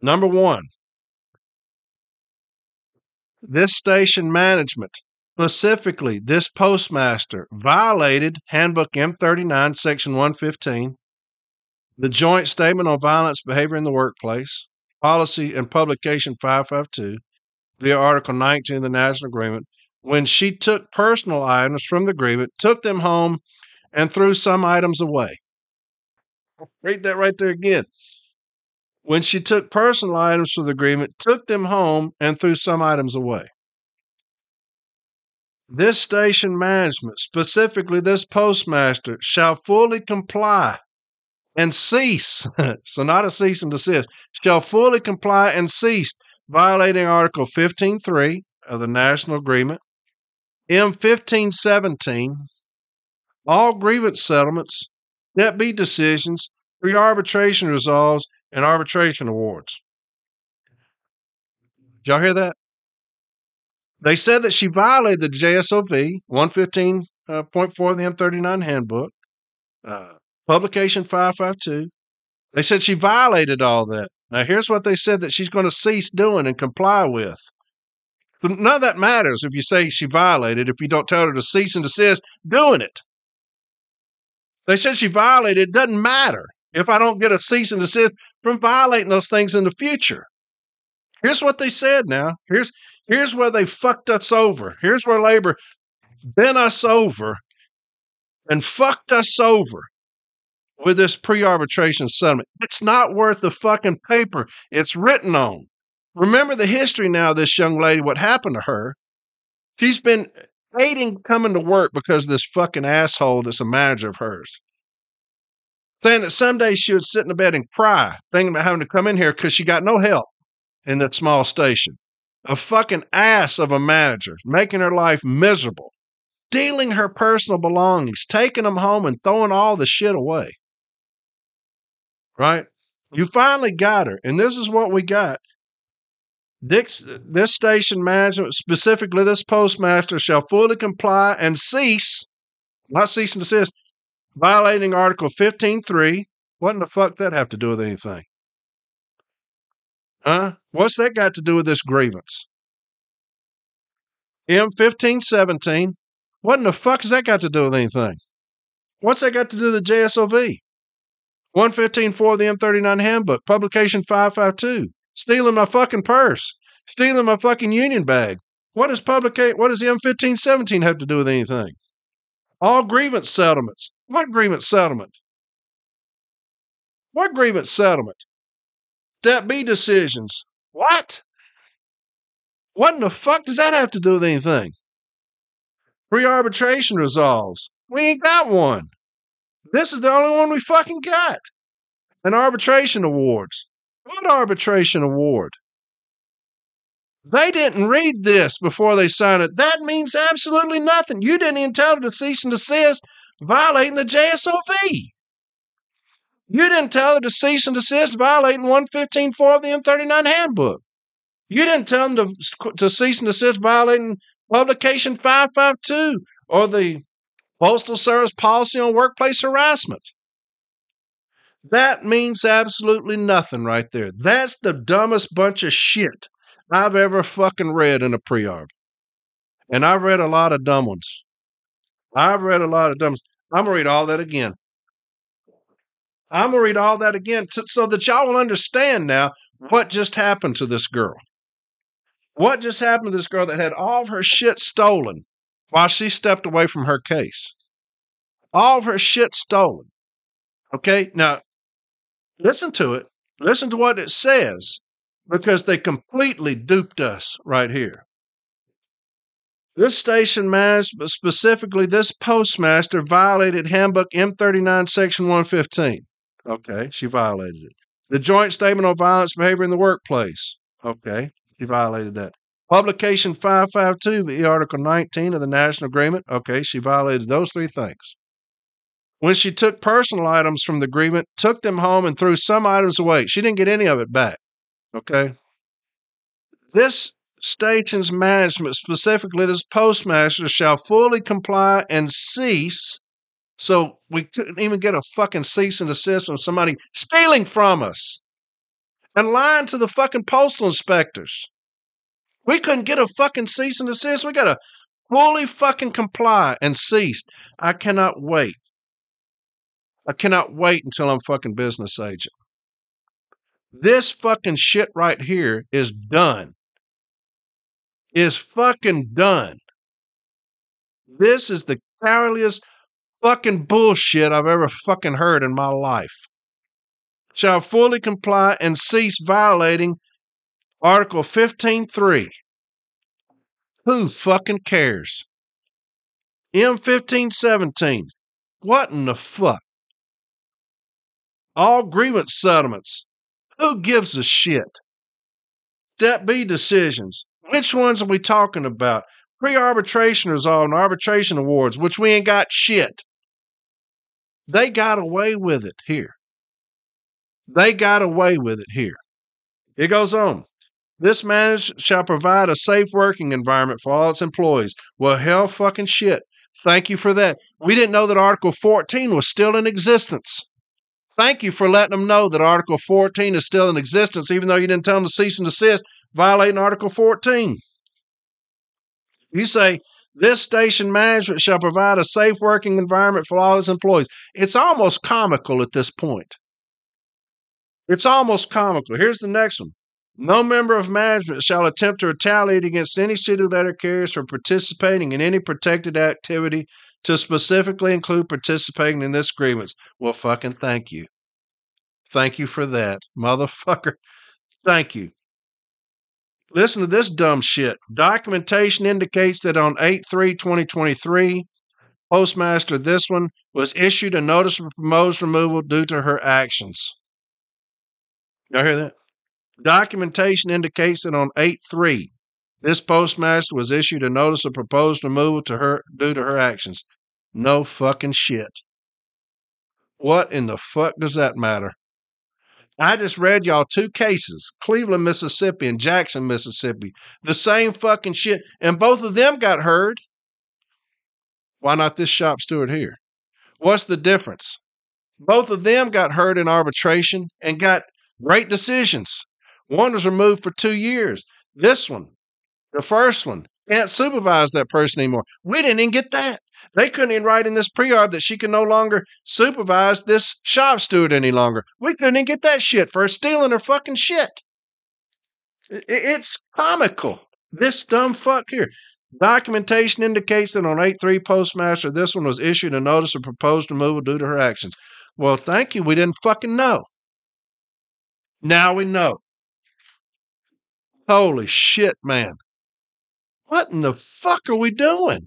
Number one, this station management, specifically this postmaster, violated Handbook M thirty-nine, Section one fifteen, the Joint Statement on Violence Behavior in the Workplace, Policy and Publication five fifty-two, via Article nineteen of the National Agreement, when she took personal items from the agreement, took them home, and threw some items away. Read that right there again. When she took personal items from the agreement, took them home, and threw some items away. This station management, specifically this postmaster, shall fully comply and cease, so not a cease and desist, shall fully comply and cease violating Article fifteen three of the National Agreement, M fifteen seventeen, all grievance settlements, Step B decisions, pre-arbitration resolves, and arbitration awards. Did y'all hear that? They said that she violated the J S O V, one fifteen point four of the M thirty-nine Handbook, uh, Publication five fifty-two. They said she violated all that. Now, here's what they said that she's going to cease doing and comply with. But none of that matters if you say she violated, if you don't tell her to cease and desist doing it. They said she violated. It doesn't matter if I don't get a cease and desist from violating those things in the future. Here's what they said now. Here's, here's where they fucked us over. Here's where labor bent us over and fucked us over with this pre-arbitration settlement. It's not worth the fucking paper it's written on. Remember the history now of this young lady, what happened to her. She's been hating coming to work because of this fucking asshole that's a manager of hers. Saying that some days she would sit in the bed and cry, thinking about having to come in here because she got no help in that small station. A fucking ass of a manager, making her life miserable, stealing her personal belongings, taking them home and throwing all the shit away. Right? You finally got her, and this is what we got. Dick's, this station management, specifically this postmaster, shall fully comply and cease, not cease and desist, violating Article fifteen three. What in the fuck does that have to do with anything? Huh? What's that got to do with this grievance? M fifteen seventeen. What in the fuck has that got to do with anything? What's that got to do with the J S O V? one fifteen four of the M thirty-nine handbook, publication five fifty-two. Stealing my fucking purse. Stealing my fucking union bag. What does publica- What does the M fifteen seventeen have to do with anything? All grievance settlements. What grievance settlement? What grievance settlement? Step B decisions. What? What in the fuck does that have to do with anything? Pre-arbitration resolves. We ain't got one. This is the only one we fucking got. And arbitration awards. What arbitration award? They didn't read this before they signed it. That means absolutely nothing. You didn't even tell them to cease and desist violating the J S O V. You didn't tell them to cease and desist violating one fifteen four of the M thirty-nine handbook. You didn't tell them to, to cease and desist violating publication five fifty-two or the Postal Service policy on workplace harassment. That means absolutely nothing right there. That's the dumbest bunch of shit I've ever fucking read in a pre-arb. And I've read a lot of dumb ones. I've read a lot of dumb ones. I'm going to read all that again. I'm going to read all that again t- so that y'all will understand now what just happened to this girl. What just happened to this girl that had all of her shit stolen while she stepped away from her case. All of her shit stolen. Okay, now, listen to it. Listen to what it says, because they completely duped us right here. This station manager, but specifically this postmaster, violated Handbook M thirty-nine, Section one fifteen. Okay, she violated it. The Joint Statement on Violence Behavior in the Workplace. Okay, she violated that. Publication five fifty-two, Article nineteen of the National Agreement. Okay, she violated those three things. When she took personal items from the agreement, took them home and threw some items away. She didn't get any of it back. Okay. This station's management, specifically this postmaster, shall fully comply and cease. So we couldn't even get a fucking cease and desist from somebody stealing from us and lying to the fucking postal inspectors. We couldn't get a fucking cease and desist. We got to fully fucking comply and cease. I cannot wait. I cannot wait until I'm fucking business agent. This fucking shit right here is done. Is fucking done. This is the cowardliest fucking bullshit I've ever fucking heard in my life. Shall fully comply and cease violating Article fifteen three. Who fucking cares? M fifteen seventeen. What in the fuck? All grievance settlements. Who gives a shit? Step B decisions. Which ones are we talking about? Pre-arbitration resolve and arbitration awards, which we ain't got shit. They got away with it here. They got away with it here. It goes on. This manager shall provide a safe working environment for all its employees. Well, hell fucking shit. Thank you for that. We didn't know that Article fourteen was still in existence. Thank you for letting them know that Article fourteen is still in existence, even though you didn't tell them to cease and desist violating Article fourteen. You say, this station management shall provide a safe working environment for all its employees. It's almost comical at this point. It's almost comical. Here's the next one. No member of management shall attempt to retaliate against any city letter carriers for participating in any protected activity to specifically include participating in this grievance. Well, fucking thank you. Thank you for that, motherfucker. Thank you. Listen to this dumb shit. Documentation indicates that on eight three twenty twenty-three, Postmaster, this one, was issued a notice of proposed removal due to her actions. Y'all hear that? Documentation indicates that on eight three, this postmaster was issued a notice of proposed removal to her due to her actions. No fucking shit. What in the fuck does that matter? I just read y'all two cases, Cleveland, Mississippi, and Jackson, Mississippi. The same fucking shit. And both of them got heard. Why not this shop steward here? What's the difference? Both of them got heard in arbitration and got great decisions. One was removed for two years. This one, the first one, can't supervise that person anymore. We didn't even get that. They couldn't even write in this pre-arb that she can no longer supervise this shop steward any longer. We couldn't even get that shit for stealing her fucking shit. It's comical. This dumb fuck here. Documentation indicates that on eight three Postmaster, this one was issued a notice of proposed removal due to her actions. Well, thank you. We didn't fucking know. Now we know. Holy shit, man. What in the fuck are we doing?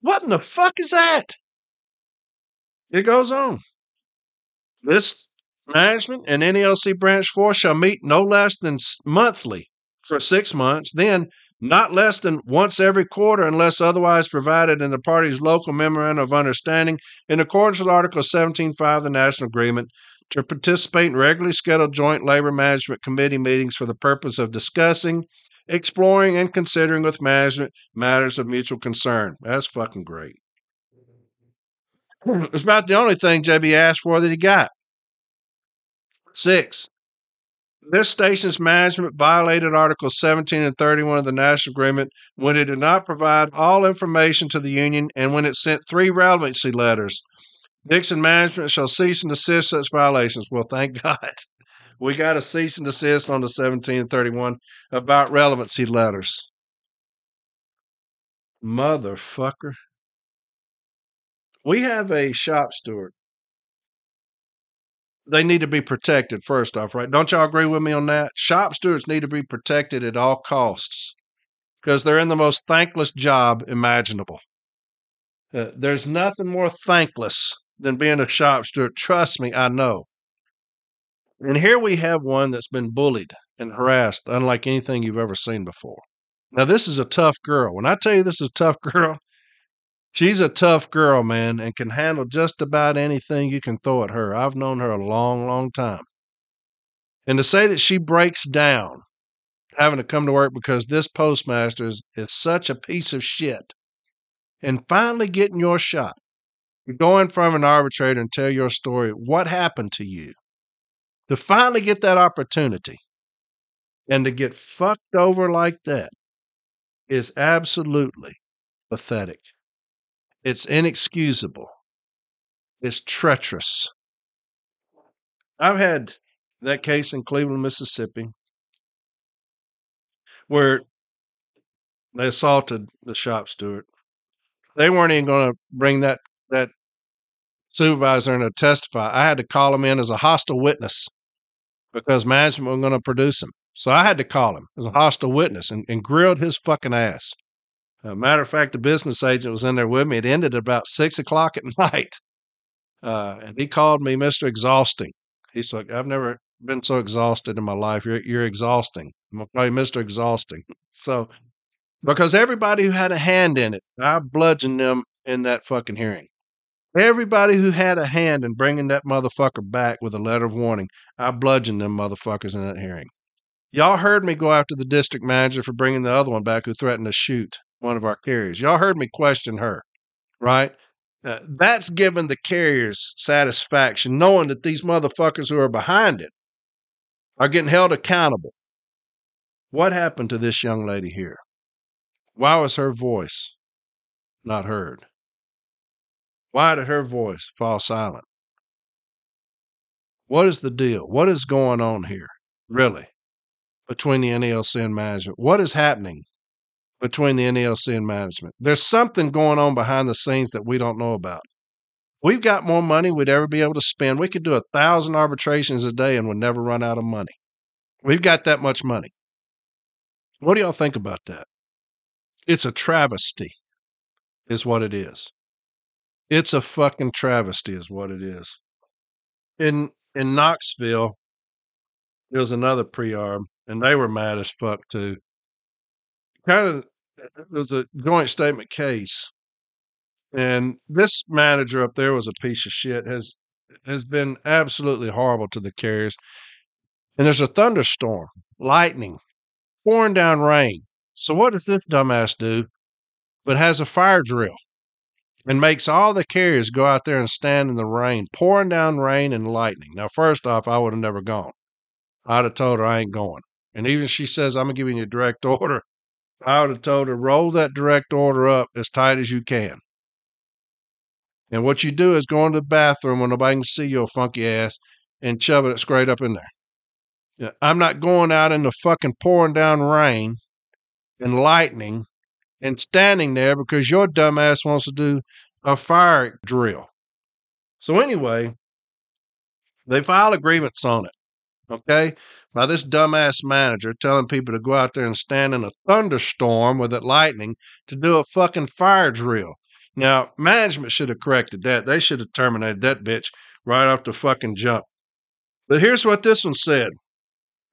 What in the fuck is that? It goes on. This management and N A L C Branch four shall meet no less than monthly for six months, then not less than once every quarter unless otherwise provided in the party's local memorandum of understanding in accordance with Article seventeen five of the National Agreement to participate in regularly scheduled joint labor management committee meetings for the purpose of discussing, exploring and considering with management matters of mutual concern. That's fucking great. It's about the only thing J B asked for that he got. Six, this station's management violated Articles seventeen and thirty-one of the National Agreement when it did not provide all information to the union and when it sent three relevancy letters. Dixon Management shall cease and desist such violations. Well, thank God. We got a cease and desist on the seventeen thirty-one about relevancy letters. Motherfucker. We have a shop steward. They need to be protected first off, right? Don't y'all agree with me on that? Shop stewards need to be protected at all costs because they're in the most thankless job imaginable. Uh, there's nothing more thankless than being a shop steward. Trust me, I know. And here we have one that's been bullied and harassed, unlike anything you've ever seen before. Now, this is a tough girl. When I tell you this is a tough girl, she's a tough girl, man, and can handle just about anything you can throw at her. I've known her a long, long time. And to say that she breaks down having to come to work because this postmaster is, is such a piece of shit, and finally getting your shot, you go in front of an arbitrator and tell your story, what happened to you, to finally get that opportunity and to get fucked over like that is absolutely pathetic. It's inexcusable. It's treacherous. I've had that case in Cleveland, Mississippi, where they assaulted the shop steward. They weren't even going to bring that, that supervisor in to testify. I had to call him in as a hostile witness because management was going to produce him. So I had to call him as a hostile witness and, and grilled his fucking ass. Uh, matter of fact, the business agent was in there with me. It ended at about six o'clock at night. Uh, and he called me Mister Exhausting. He's like, I've never been so exhausted in my life. You're, you're exhausting. I'm going to call you Mister Exhausting. So, because everybody who had a hand in it, I bludgeoned them in that fucking hearing. Everybody who had a hand in bringing that motherfucker back with a letter of warning, I bludgeoned them motherfuckers in that hearing. Y'all heard me go after the district manager for bringing the other one back who threatened to shoot one of our carriers. Y'all heard me question her, right? Uh, that's given the carriers satisfaction, knowing that these motherfuckers who are behind it are getting held accountable. What happened to this young lady here? Why was her voice not heard? Why did her voice fall silent? What is the deal? What is going on here, really, between the N A L C and management? What is happening between the N A L C and management? There's something going on behind the scenes that we don't know about. We've got more money we'd ever be able to spend. We could do a thousand arbitrations a day and would never run out of money. We've got that much money. What do y'all think about that? It's a travesty is what it is. It's a fucking travesty is what it is. In in Knoxville, there was another pre-arb, and they were mad as fuck too. Kind of, it was a joint statement case. And this manager up there was a piece of shit, has has been absolutely horrible to the carriers. And there's a thunderstorm, lightning, pouring down rain. So what does this dumbass do? But has a fire drill and makes all the carriers go out there and stand in the rain, pouring down rain and lightning. Now, first off, I would have never gone. I'd have told her I ain't going. And even if she says, I'm giving you a direct order, I would have told her, roll that direct order up as tight as you can. And what you do is go into the bathroom when nobody can see your funky ass and shove it straight up in there. You know, I'm not going out in the fucking pouring down rain and lightning and standing there because your dumbass wants to do a fire drill. So anyway, they filed agreements on it, okay, by this dumbass manager telling people to go out there and stand in a thunderstorm with that lightning to do a fucking fire drill. Now, management should have corrected that. They should have terminated that bitch right off the fucking jump. But here's what this one said.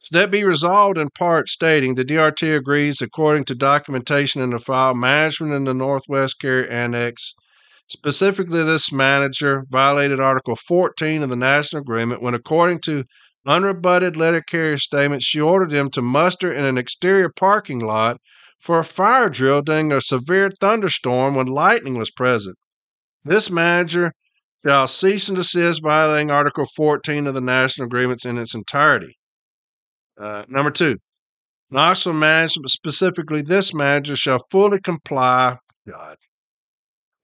Step B resolved in part stating the D R T agrees according to documentation in the file management in the Northwest Carrier Annex. Specifically, this manager violated Article fourteen of the National Agreement when, according to unrebutted letter carrier statements, she ordered them to muster in an exterior parking lot for a fire drill during a severe thunderstorm when lightning was present. This manager shall cease and desist violating Article fourteen of the National Agreements in its entirety. Uh, number two, Knoxville management, specifically this manager, shall fully comply God,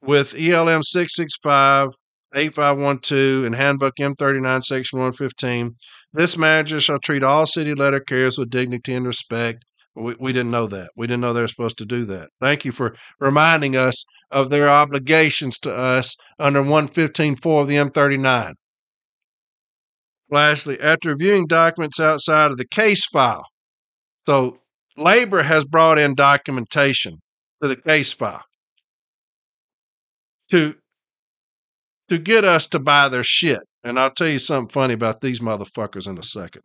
with E L M six sixty-five, eighty-five twelve and Handbook M thirty-nine, Section one fifteen. This manager shall treat all city letter carriers with dignity and respect. We, we didn't know that. We didn't know they were supposed to do that. Thank you for reminding us of their obligations to us under one fifteen point four of the M thirty-nine. Lastly, after reviewing documents outside of the case file, so labor has brought in documentation to the case file to, to get us to buy their shit. And I'll tell you something funny about these motherfuckers in a second.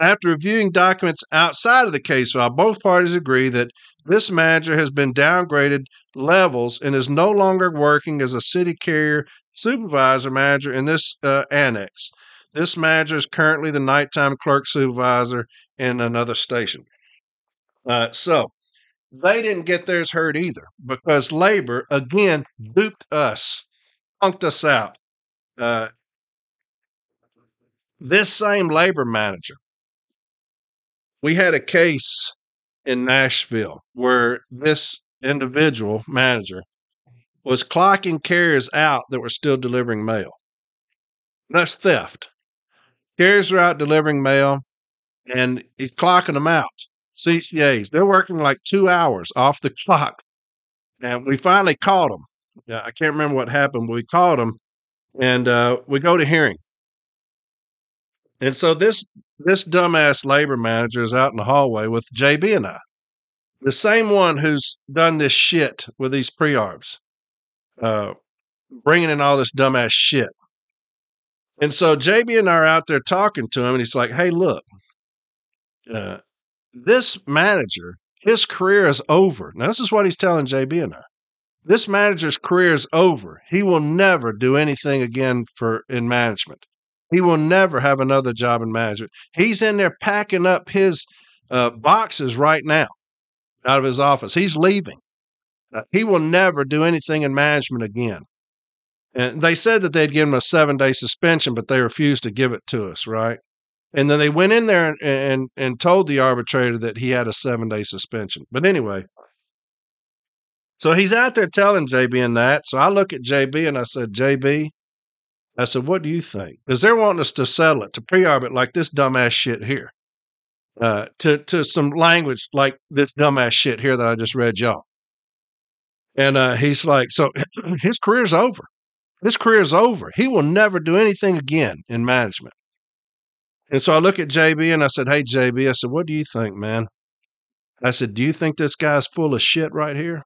After reviewing documents outside of the case file, both parties agree that this manager has been downgraded levels and is no longer working as a city carrier supervisor manager in this uh, annex. This manager is currently the nighttime clerk supervisor in another station. Uh, so they didn't get theirs heard either because labor, again, duped us, punked us out. Uh, this same labor manager. We had a case in Nashville where this individual manager was clocking carriers out that were still delivering mail. That's theft. Carriers are out delivering mail, and he's clocking them out. C C As, they're working like two hours off the clock. And we finally caught them. I can't remember what happened, but we caught them, and uh, we go to hearing. And so this this dumbass labor manager is out in the hallway with J B and I, the same one who's done this shit with these pre-arbs, uh, bringing in all this dumbass shit. And so J B and I are out there talking to him, and he's like, hey, look, uh, this manager, his career is over. Now, this is what he's telling J B and I. This manager's career is over. He will never do anything again for in management. He will never have another job in management. He's in there packing up his uh, boxes right now out of his office. He's leaving. Uh, he will never do anything in management again. And they said that they'd give him a seven-day suspension, but they refused to give it to us, right? And then they went in there and, and, and told the arbitrator that he had a seven-day suspension. But anyway, so he's out there telling J B and that. So I look at J B and I said, J B, I said, what do you think? Because they're wanting us to settle it, to pre-arb it like this dumbass shit here, uh, to, to some language like this dumbass shit here that I just read y'all. And uh, he's like, so his career's over. His career's over. He will never do anything again in management. And so I look at J B and I said, hey, J B, I said, what do you think, man? I said, do you think this guy's full of shit right here?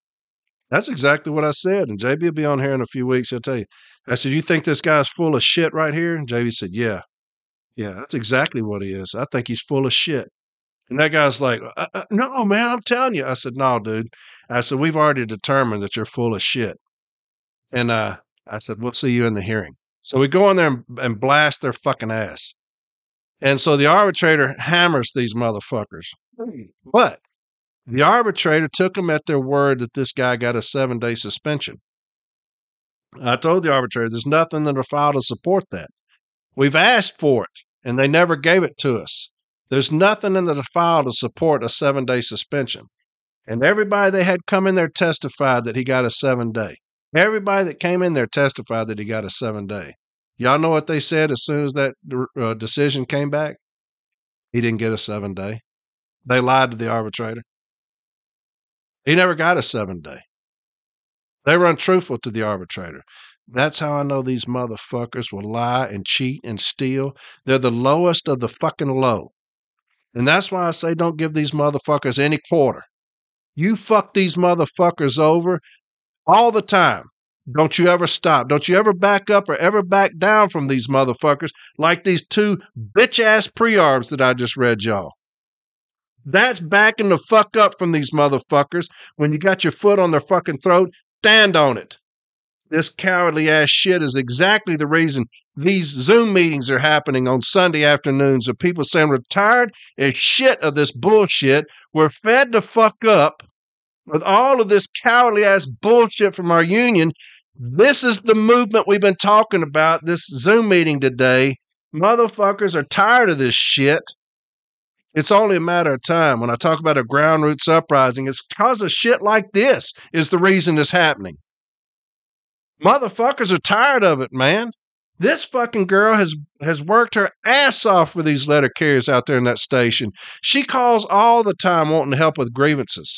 That's exactly what I said. And J B will be on here in a few weeks. He'll tell you. I said, you think this guy's full of shit right here? And J B said, yeah. Yeah, that's exactly what he is. I think he's full of shit. And that guy's like, uh, uh, no, man, I'm telling you. I said, no, dude. I said, we've already determined that you're full of shit. And uh, I said, we'll see you in the hearing. So we go in there and, and blast their fucking ass. And so the arbitrator hammers these motherfuckers. But the arbitrator took them at their word that this guy got a seven-day suspension. I told the arbitrator, there's nothing in the file to support that. We've asked for it, and they never gave it to us. There's nothing in the file to support a seven-day suspension. And everybody they had come in there testified that he got a seven-day. Everybody that came in there testified that he got a seven-day. Y'all know what they said as soon as that uh, decision came back? He didn't get a seven-day. They lied to the arbitrator. He never got a seven-day. They were untruthful to the arbitrator. That's how I know these motherfuckers will lie and cheat and steal. They're the lowest of the fucking low. And that's why I say don't give these motherfuckers any quarter. You fuck these motherfuckers over all the time. Don't you ever stop. Don't you ever back up or ever back down from these motherfuckers like these two bitch-ass pre-arbs that I just read y'all. That's backing the fuck up from these motherfuckers. When you got your foot on their fucking throat, stand on it. This cowardly ass shit is exactly the reason these Zoom meetings are happening on Sunday afternoons of people saying we're tired as shit of this bullshit. We're fed the fuck up with all of this cowardly ass bullshit from our union. This is the movement we've been talking about this Zoom meeting today. Motherfuckers are tired of this shit. It's only a matter of time. When I talk about a ground roots uprising, it's because of shit like this is the reason it's happening. Motherfuckers are tired of it, man. This fucking girl has, has worked her ass off for these letter carriers out there in that station. She calls all the time wanting help with grievances.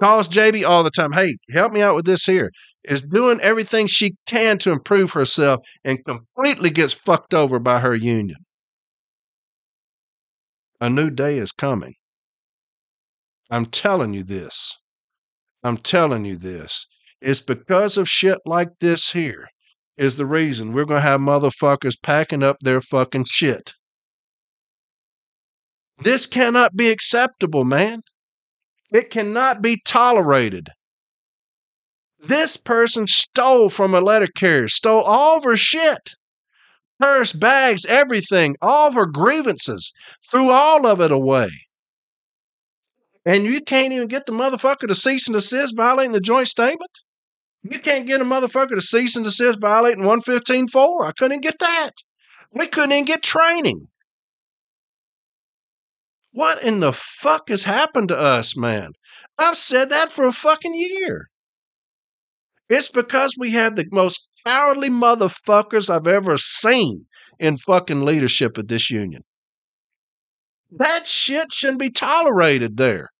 Calls J B all the time. Hey, help me out with this here. Is doing everything she can to improve herself and completely gets fucked over by her union. A new day is coming. I'm telling you this. I'm telling you this. It's because of shit like this here is the reason we're going to have motherfuckers packing up their fucking shit. This cannot be acceptable, man. It cannot be tolerated. This person stole from a letter carrier, stole all of her shit. Purse, bags, everything, all of her grievances, threw all of it away. And you can't even get the motherfucker to cease and desist violating the joint statement? You can't get a motherfucker to cease and desist violating one fifteen point four. I couldn't even get that. We couldn't even get training. What in the fuck has happened to us, man? I've said that for a fucking year. It's because we have the most cowardly motherfuckers I've ever seen in fucking leadership at this union. That shit shouldn't be tolerated there.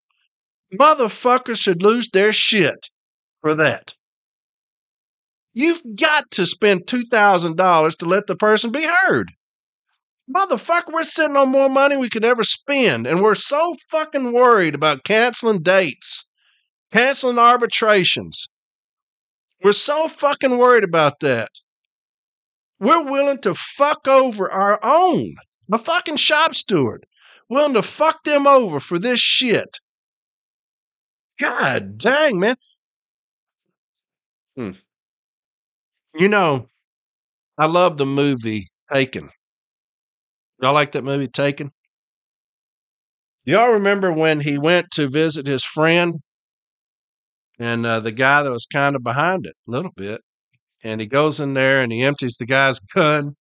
Motherfuckers should lose their shit for that. You've got to spend two thousand dollars to let the person be heard. Motherfucker, we're sitting on more money we could ever spend, and we're so fucking worried about canceling dates, canceling arbitrations. We're so fucking worried about that. We're willing to fuck over our own. A fucking shop steward. Willing to fuck them over for this shit. God dang, man. Hmm. You know, I love the movie Taken. Y'all like that movie Taken? Y'all remember when he went to visit his friend and uh, the guy that was kind of behind it a little bit, and he goes in there and he empties the guy's gun,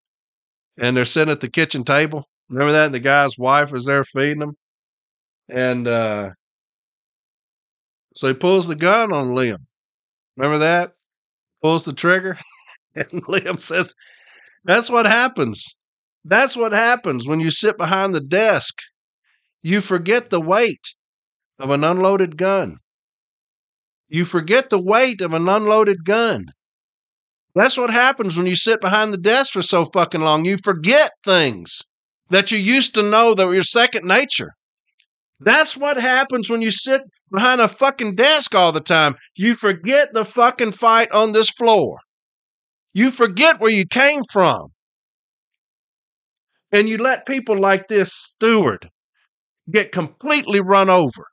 and they're sitting at the kitchen table. Remember that? And the guy's wife was there feeding him. And uh, so he pulls the gun on Liam. Remember that? Pulls the trigger. And Liam says, that's what happens. That's what happens when you sit behind the desk. You forget the weight of an unloaded gun. You forget the weight of an unloaded gun. That's what happens when you sit behind the desk for so fucking long. You forget things. that you used to know that were your second nature. That's what happens when you sit behind a fucking desk all the time. You forget the fucking fight on this floor. You forget where you came from. And you let people like this steward get completely run over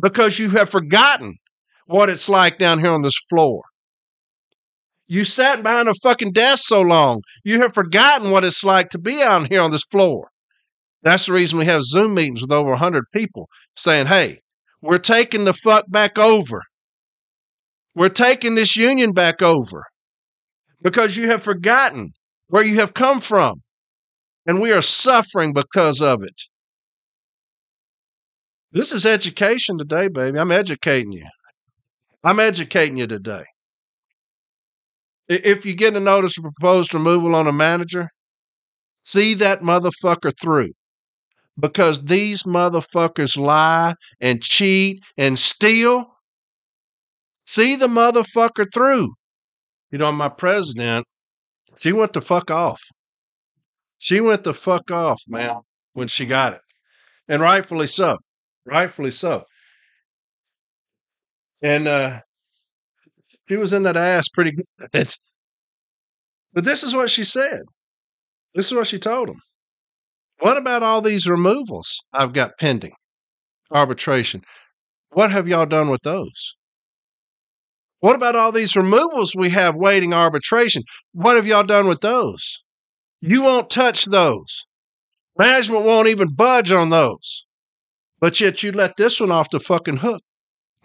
because you have forgotten what it's like down here on this floor. You sat behind a fucking desk so long, you have forgotten what it's like to be out here on this floor. That's the reason we have Zoom meetings with over one hundred people saying, hey, we're taking the fuck back over. We're taking this union back over because you have forgotten where you have come from, and we are suffering because of it. This is education today, baby. I'm educating you. I'm educating you today. If you get a notice of proposed removal on a manager, see that motherfucker through, because these motherfuckers lie and cheat and steal. See the motherfucker through. You know, my president, she went the fuck off. She went the fuck off, man, when she got it. And rightfully so. Rightfully so. And uh, she was in that ass pretty good. But this is what she said. This is what she told him. What about all these removals I've got pending? Arbitration. What have y'all done with those? What about all these removals we have waiting arbitration? What have y'all done with those? You won't touch those. Management won't even budge on those. But yet you let this one off the fucking hook.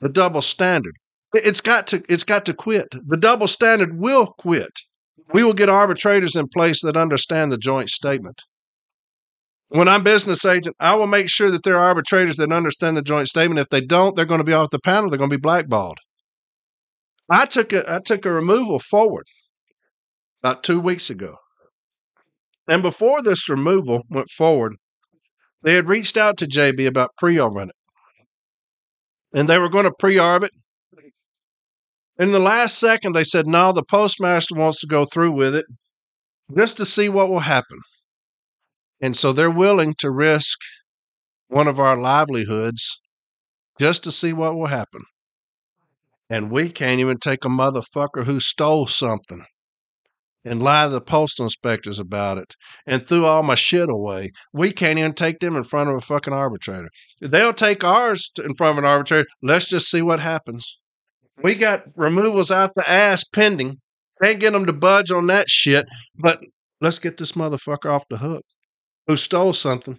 The double standard. It's got to, it's got to quit. The double standard will quit. We will get arbitrators in place that understand the joint statement. When I'm business agent, I will make sure that there are arbitrators that understand the joint statement. If they don't, they're going to be off the panel. They're going to be blackballed. I took a, I took a removal forward about two weeks ago. And before this removal went forward, they had reached out to J B about pre-arbit. And they were going to pre-arbit. In the last second, they said, no, the postmaster wants to go through with it just to see what will happen. And so they're willing to risk one of our livelihoods just to see what will happen. And we can't even take a motherfucker who stole something and lie to the postal inspectors about it and threw all my shit away. We can't even take them in front of a fucking arbitrator. They'll take ours in front of an arbitrator. Let's just see what happens. We got removals out the ass pending. Can't get them to budge on that shit, but let's get this motherfucker off the hook who stole something.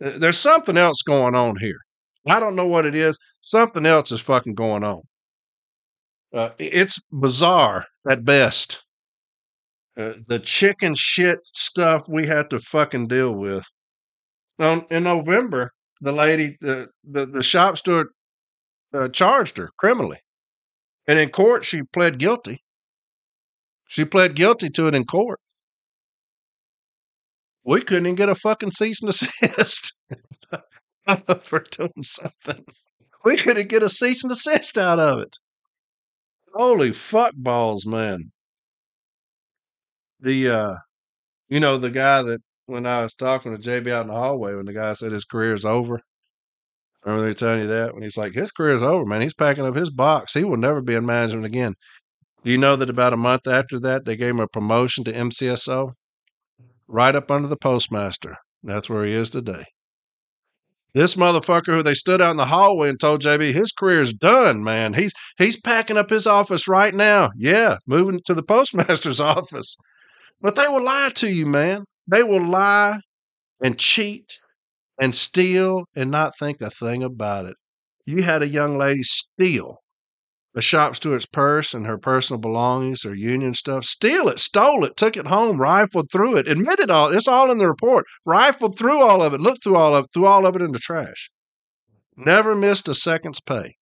There's something else going on here. I don't know what it is. Something else is fucking going on. Uh, it's bizarre at best. Uh, the chicken shit stuff we had to fucking deal with. Um, in November, the lady, the, the, the shop steward uh, charged her criminally. And in court, she pled guilty. She pled guilty to it in court. We couldn't even get a fucking cease and desist out of her doing something. We couldn't get a cease and desist out of it. Holy fuck balls, man. The, uh, you know, the guy that, when I was talking to J B out in the hallway, when the guy said his career is over, remember they were telling you that? When he's like, his career is over, man. He's packing up his box. He will never be in management again. Do you know that about a month after that, they gave him a promotion to M C S O? Right up under the postmaster. That's where he is today. This motherfucker who they stood out in the hallway and told J B, his career is done, man. He's, he's packing up his office right now. Yeah, moving to the postmaster's office. But they will lie to you, man. They will lie and cheat and steal and not think a thing about it. You had a young lady steal the shop steward's purse and her personal belongings, her union stuff. Steal it, stole it, took it home, rifled through it, admitted all. It's all in the report. Rifled through all of it, looked through all of it, threw all of it in the trash. Never missed a second's pay.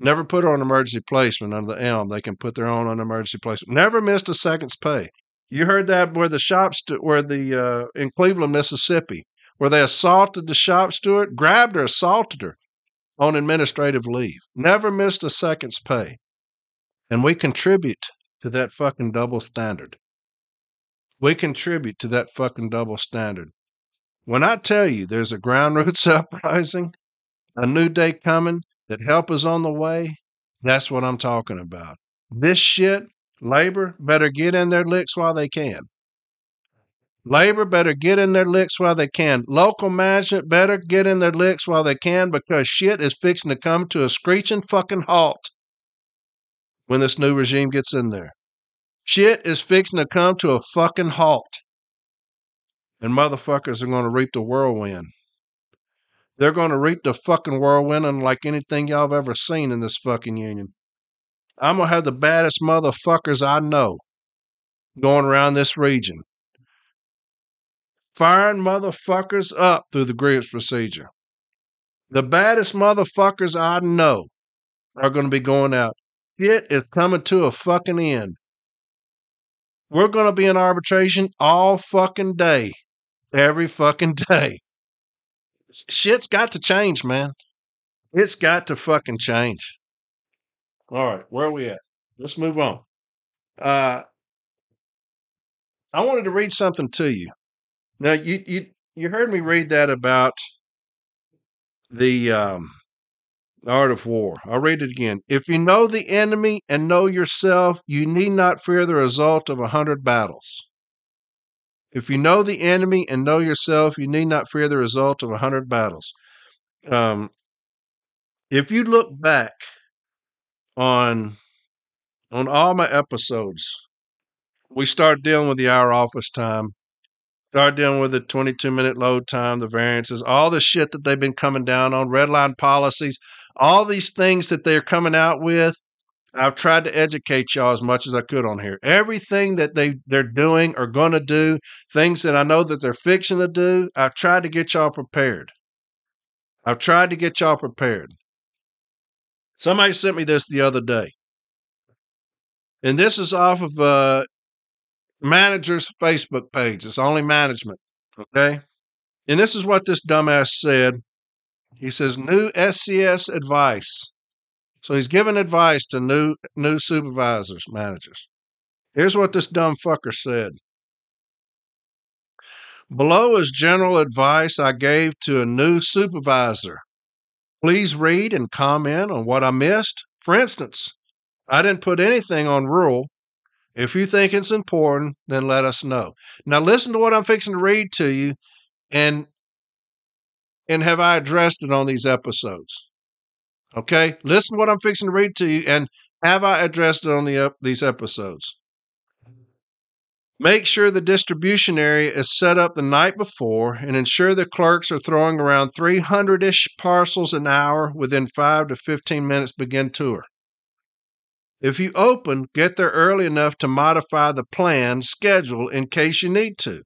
Never put her on emergency placement under the E L M. They can put their own on emergency placement. Never missed a second's pay. You heard that where the shop stu- where the uh, in Cleveland, Mississippi, where they assaulted the shop steward, grabbed her, assaulted her on administrative leave. Never missed a second's pay. And we contribute to that fucking double standard. We contribute to that fucking double standard. When I tell you there's a groundroots uprising, a new day coming, that help is on the way, that's what I'm talking about. This shit, labor better get in their licks while they can. Labor better get in their licks while they can. Local management better get in their licks while they can, because shit is fixing to come to a screeching fucking halt when this new regime gets in there. Shit is fixing to come to a fucking halt. And motherfuckers are going to reap the whirlwind. They're going to reap the fucking whirlwind unlike anything y'all have ever seen in this fucking union. I'm going to have the baddest motherfuckers I know going around this region, firing motherfuckers up through the grievance procedure. The baddest motherfuckers I know are going to be going out. Shit is coming to a fucking end. We're going to be in arbitration all fucking day, every fucking day. Shit's got to change, man. It's got to fucking change. All right, where are we at? Let's move on. Uh, I wanted to read something to you. Now, you you you heard me read that about the um, art of war. I'll read it again. If you know the enemy and know yourself, you need not fear the result of a hundred battles. If you know the enemy and know yourself, you need not fear the result of a hundred battles. Um, if you look back on on all my episodes, we start dealing with the hour office time. Start dealing with the twenty-two minute load time, the variances, all the shit that they've been coming down on, red line policies, all these things that they're coming out with. I've tried to educate y'all as much as I could on here. Everything that they, they're doing or going to do, things that I know that they're fixing to do, I've tried to get y'all prepared. I've tried to get y'all prepared. Somebody sent me this the other day. And this is off of... Uh, manager's Facebook page. It's only management, okay? And this is what this dumbass said. He says, new S C S advice. So he's giving advice to new new supervisors, managers. Here's what this dumb fucker said. Below is general advice I gave to a new supervisor. Please read and comment on what I missed. For instance, I didn't put anything on rural. If you think it's important, then let us know. Now listen to what I'm fixing to read to you, and and have I addressed it on these episodes? Okay? Listen to what I'm fixing to read to you, and have I addressed it on the these episodes? Make sure the distribution area is set up the night before, and ensure the clerks are throwing around three hundred-ish parcels an hour within five to fifteen minutes begin tour. If you open, get there early enough to modify the plan schedule in case you need to.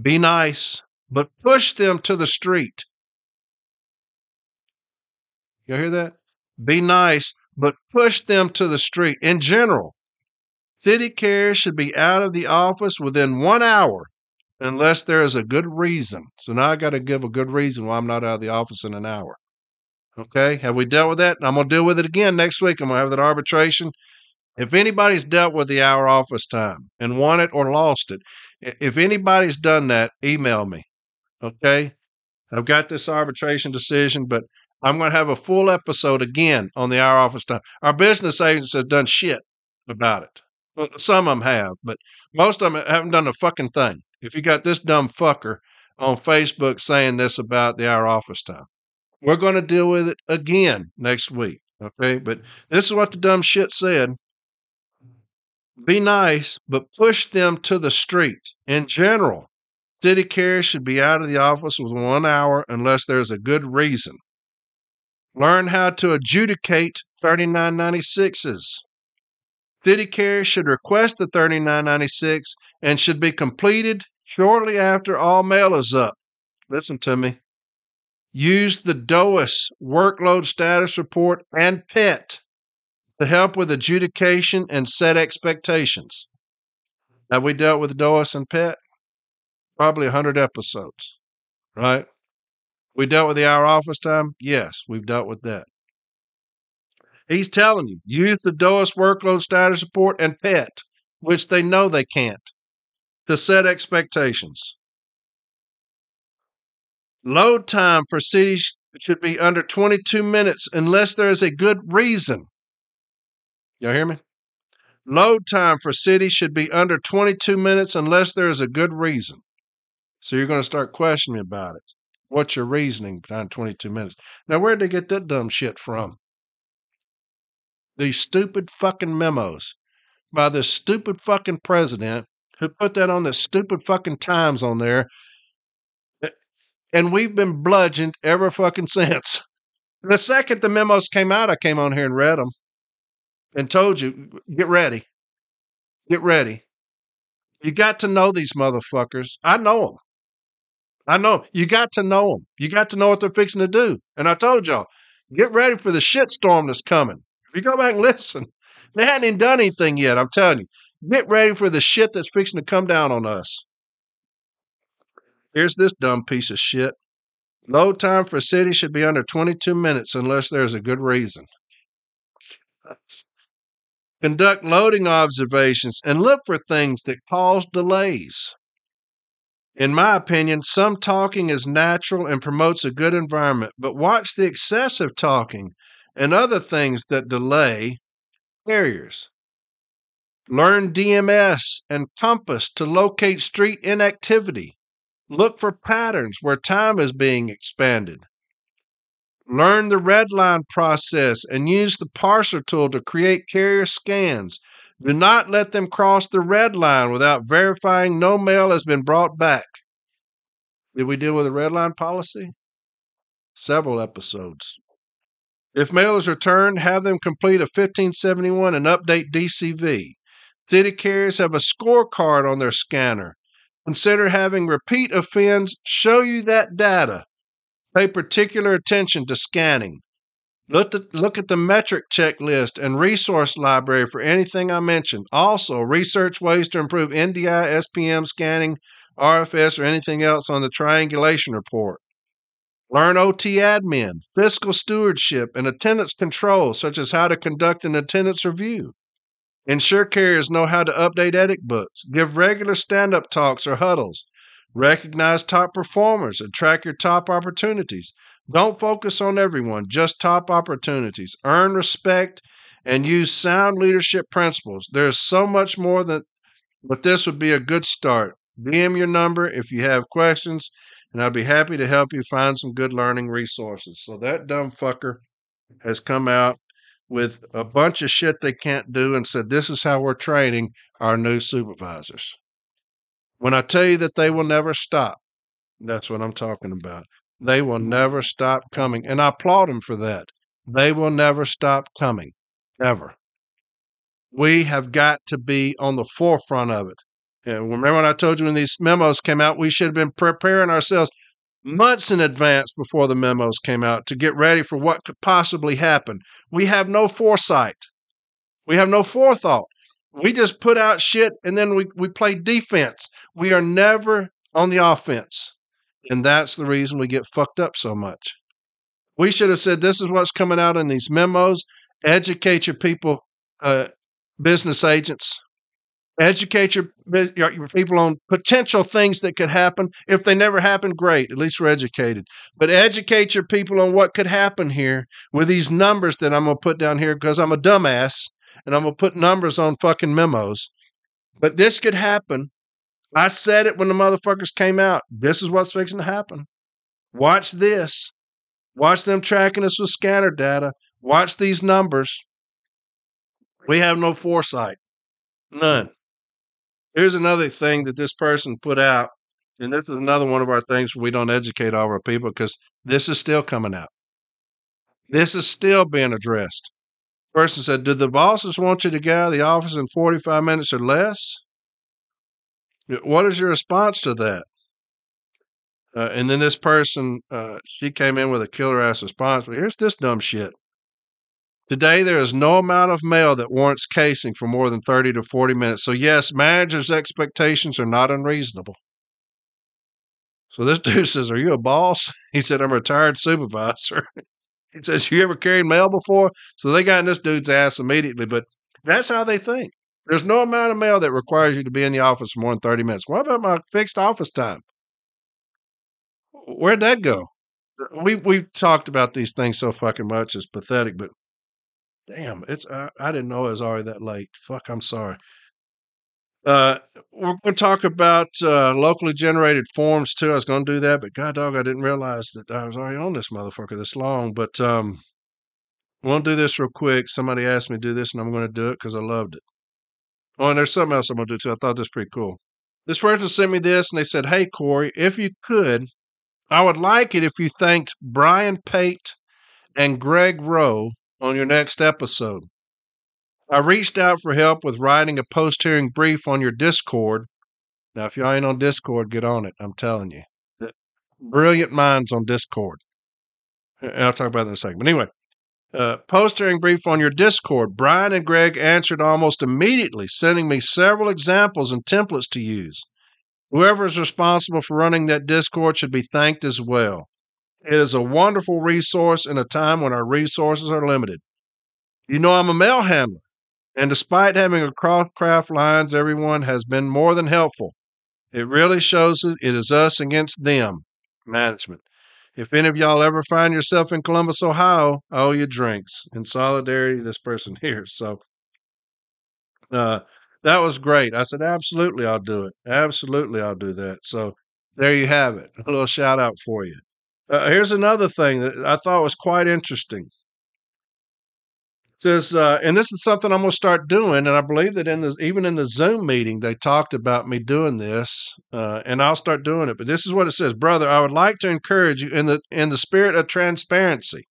Be nice, but push them to the street. You hear that? Be nice, but push them to the street. In general, city carriers should be out of the office within one hour unless there is a good reason. So now I got to give a good reason why I'm not out of the office in an hour. Okay, have we dealt with that? I'm going to deal with it again next week. I'm going to have that arbitration. If anybody's dealt with the hour office time and won it or lost it, if anybody's done that, email me. Okay, I've got this arbitration decision, but I'm going to have a full episode again on the hour office time. Our business agents have done shit about it. Some of them have, but most of them haven't done a fucking thing. If you got this dumb fucker on Facebook saying this about the hour office time. We're going to deal with it again next week, okay? But this is what the dumb shit said. Be nice, but push them to the street. In general, city carriers should be out of the office within one hour unless there's a good reason. Learn how to adjudicate thirty-nine ninety-sixes. City carriers should request the thirty-nine ninety-six and should be completed shortly after all mail is up. Listen to me. Use the D O A S workload status report and P E T to help with adjudication and set expectations. Have we dealt with D O A S and P E T? Probably one hundred episodes, right? We dealt with the hour office time? Yes, we've dealt with that. He's telling you, use the D O A S workload status report and P E T, which they know they can't, to set expectations. Load time for cities should be under twenty-two minutes unless there is a good reason. Y'all hear me? Load time for cities should be under twenty-two minutes unless there is a good reason. So you're going to start questioning me about it. What's your reasoning behind twenty-two minutes? Now, where'd they get that dumb shit from? These stupid fucking memos by this stupid fucking president who put that on the stupid fucking times on there. And we've been bludgeoned ever fucking since. The second the memos came out, I came on here and read them and told you, get ready. Get ready. You got to know these motherfuckers. I know them. I know. You got to know them. You got to know what they're fixing to do. And I told y'all, get ready for the shitstorm that's coming. If you go back and listen, they hadn't even done anything yet. I'm telling you, get ready for the shit that's fixing to come down on us. Here's this dumb piece of shit. Load time for a city should be under twenty-two minutes unless there's a good reason. Conduct loading observations and look for things that cause delays. In my opinion, some talking is natural and promotes a good environment, but watch the excessive talking and other things that delay barriers. Learn D M S and compass to locate street inactivity. Look for patterns where time is being expanded. Learn the red line process and use the parser tool to create carrier scans. Do not let them cross the red line without verifying no mail has been brought back. Did we deal with the red line policy? Several episodes. If mail is returned, have them complete a fifteen seventy-one and update D C V. City carriers have a scorecard on their scanner. Consider having repeat offends show you that data. Pay particular attention to scanning. Look at, look at the metric checklist and resource library for anything I mentioned. Also, research ways to improve N D I, S P M scanning, R F S, or anything else on the triangulation report. Learn O T admin, fiscal stewardship, and attendance control, such as how to conduct an attendance review. Ensure carriers know how to update edit books. Give regular stand-up talks or huddles. Recognize top performers and track your top opportunities. Don't focus on everyone, just top opportunities. Earn respect and use sound leadership principles. There's so much more, that, but this would be a good start. D M your number if you have questions, and I'd be happy to help you find some good learning resources. So that dumb fucker has come out with a bunch of shit they can't do and said, this is how we're training our new supervisors. When I tell you that they will never stop, that's what I'm talking about. They will never stop coming. And I applaud them for that. They will never stop coming, ever. We have got to be on the forefront of it. And remember when I told you when these memos came out, we should have been preparing ourselves months in advance before the memos came out to get ready for what could possibly happen. We have no foresight. We have no forethought. We just put out shit and then we, we play defense. We are never on the offense. And that's the reason we get fucked up so much. We should have said, this is what's coming out in these memos. Educate your people, uh, business agents. Educate your, your people on potential things that could happen. If they never happen, great. At least we're educated. But educate your people on what could happen here with these numbers that I'm going to put down here because I'm a dumbass and I'm going to put numbers on fucking memos. But this could happen. I said it when the motherfuckers came out. This is what's fixing to happen. Watch this. Watch them tracking us with scanner data. Watch these numbers. We have no foresight. None. Here's another thing that this person put out, and this is another one of our things where we don't educate all of our people because this is still coming out. This is still being addressed. The person said, do the bosses want you to get out of the office in forty-five minutes or less? What is your response to that? Uh, and then this person, uh, she came in with a killer-ass response. But here's this dumb shit. Today, there is no amount of mail that warrants casing for more than thirty to forty minutes. So, yes, managers' expectations are not unreasonable. So this dude says, are you a boss? He said, I'm a retired supervisor. He says, you ever carried mail before? So they got in this dude's ass immediately. But that's how they think. There's no amount of mail that requires you to be in the office for more than thirty minutes. What about my fixed office time? where'd that go? We we've talked about these things so fucking much. It's pathetic, but damn, it's I, I didn't know it was already that late. Fuck, I'm sorry. Uh, we're going to talk about uh, locally generated forms too. I was going to do that, but god dog, I didn't realize that I was already on this motherfucker this long. But um, I want to do this real quick. Somebody asked me to do this, and I'm going to do it because I loved it. Oh, and there's something else I'm going to do too. I thought this was pretty cool. This person sent me this, and they said, "Hey Corey, if you could, I would like it if you thanked Brian Pate and Greg Rowe on your next episode. I reached out for help with writing a post-hearing brief on your Discord." Now, if you ain't on Discord, get on it. I'm telling you. Brilliant minds on Discord. And I'll talk about that in a second. But anyway, uh, post-hearing brief on your Discord. Brian and Greg answered almost immediately, sending me several examples and templates to use. Whoever is responsible for running that Discord should be thanked as well. It is a wonderful resource in a time when our resources are limited. You know, I'm a mail handler, and despite having across craft lines, everyone has been more than helpful. It really shows it is us against them, management. If any of y'all ever find yourself in Columbus, Ohio, I owe you drinks. In solidarity, this person here. So uh, that was great. I said, absolutely, I'll do it. Absolutely, I'll do that. So there you have it. A little shout out for you. Uh, here's another thing that I thought was quite interesting. Says, uh, and this is something I'm going to start doing, and I believe that in the even in the Zoom meeting they talked about me doing this, uh, and I'll start doing it. But this is what it says: "Brother, I would like to encourage you in the in the spirit of transparency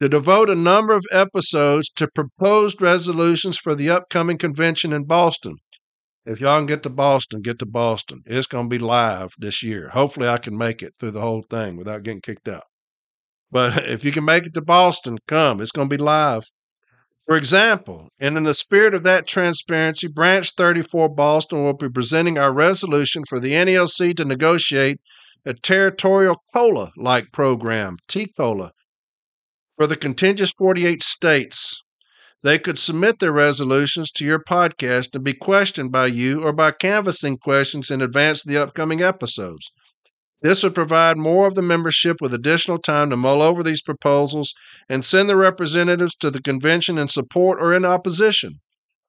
to devote a number of episodes to proposed resolutions for the upcoming convention in Boston." If y'all can get to Boston, get to Boston. It's going to be live this year. Hopefully, I can make it through the whole thing without getting kicked out. But if you can make it to Boston, come. It's going to be live. For example, and in the spirit of that transparency, Branch thirty-four Boston will be presenting our resolution for the N A L C to negotiate a territorial COLA-like program, T COLA, for the contiguous forty-eight states. They could submit their resolutions to your podcast and be questioned by you or by canvassing questions in advance of the upcoming episodes. This would provide more of the membership with additional time to mull over these proposals and send their representatives to the convention in support or in opposition.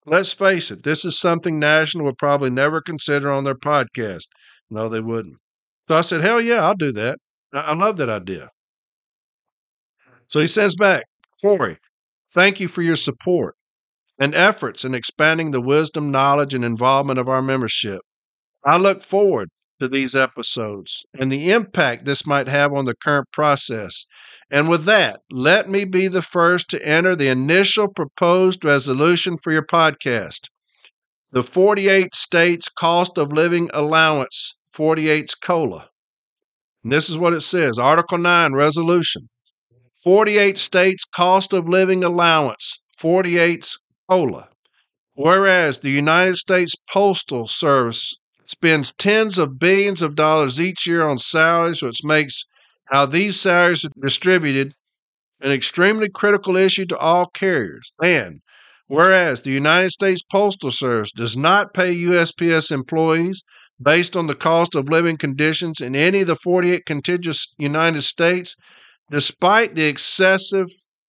Let's face it, this is something National would probably never consider on their podcast. No, they wouldn't. So I said, hell yeah, I'll do that. I love that idea. So he sends back, Corey, thank you for your support and efforts in expanding the wisdom, knowledge, and involvement of our membership. I look forward to these episodes and the impact this might have on the current process. And with that, let me be the first to enter the initial proposed resolution for your podcast. The forty-eight states cost of living allowance, forty-eight's COLA. And this is what it says, Article nine, resolution. forty-eight states cost of living allowance, forty-eight's COLA. Whereas the United States Postal Service spends tens of billions of dollars each year on salaries, which makes how these salaries are distributed an extremely critical issue to all carriers. And whereas the United States Postal Service does not pay U S P S employees based on the cost of living conditions in any of the forty-eight contiguous United States, despite the excessive,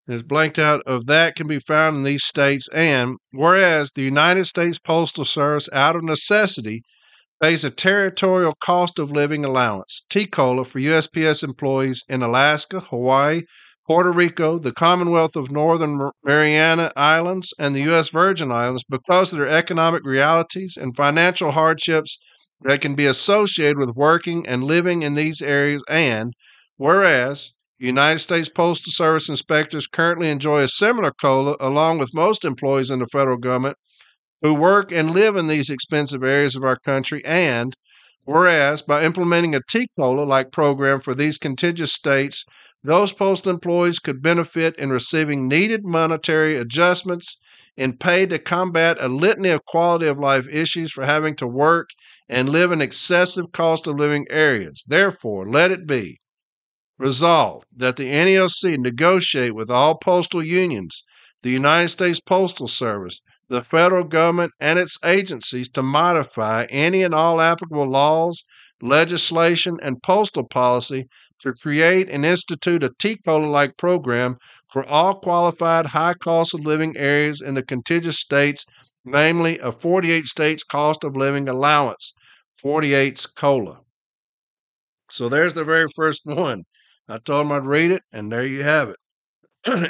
it's blanked out, of that can be found in these states. And whereas the United States Postal Service, out of necessity, pays a territorial cost of living allowance, T COLA, for U S P S employees in Alaska, Hawaii, Puerto Rico, the Commonwealth of Northern Mariana Islands, and the U S Virgin Islands because of their economic realities and financial hardships that can be associated with working and living in these areas. And whereas United States Postal Service inspectors currently enjoy a similar COLA along with most employees in the federal government who work and live in these expensive areas of our country, and whereas by implementing a T COLA-like program for these contiguous states, those postal employees could benefit in receiving needed monetary adjustments in pay to combat a litany of quality of life issues for having to work and live in excessive cost of living areas. Therefore, let it be resolved that the N A L C negotiate with all postal unions, the United States Postal Service, the federal government, and its agencies to modify any and all applicable laws legislation, and postal policy to create and institute a T C O L A-like program for all qualified high cost of living areas in the contiguous states, namely a forty-eight states cost of living allowance, forty-eight's C O L A. So there's the very first one. I told them I'd read it, and there you have it.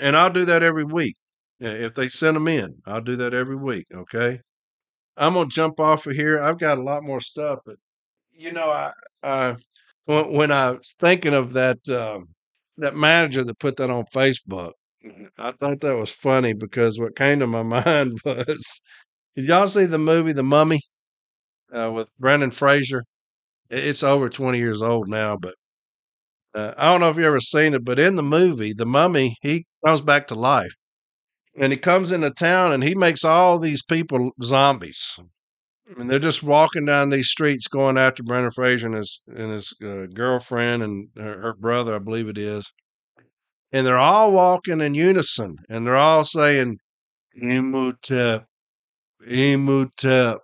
And I'll do that every week. If they send them in, I'll do that every week, okay? I'm going to jump off of here. I've got a lot more stuff, but, you know, I, I when I was thinking of that um, that manager that put that on Facebook, I thought that was funny because what came to my mind was, did y'all see the movie The Mummy uh, with Brendan Fraser? It's over twenty years old now, but uh, I don't know if you ever seen it, but in the movie, The Mummy, he comes back to life. And he comes into town and he makes all these people zombies. And they're just walking down these streets going after Brendan Fraser and his, and his uh, girlfriend and her, her brother, I believe it is. And they're all walking in unison. And they're all saying, Imhotep, Imhotep.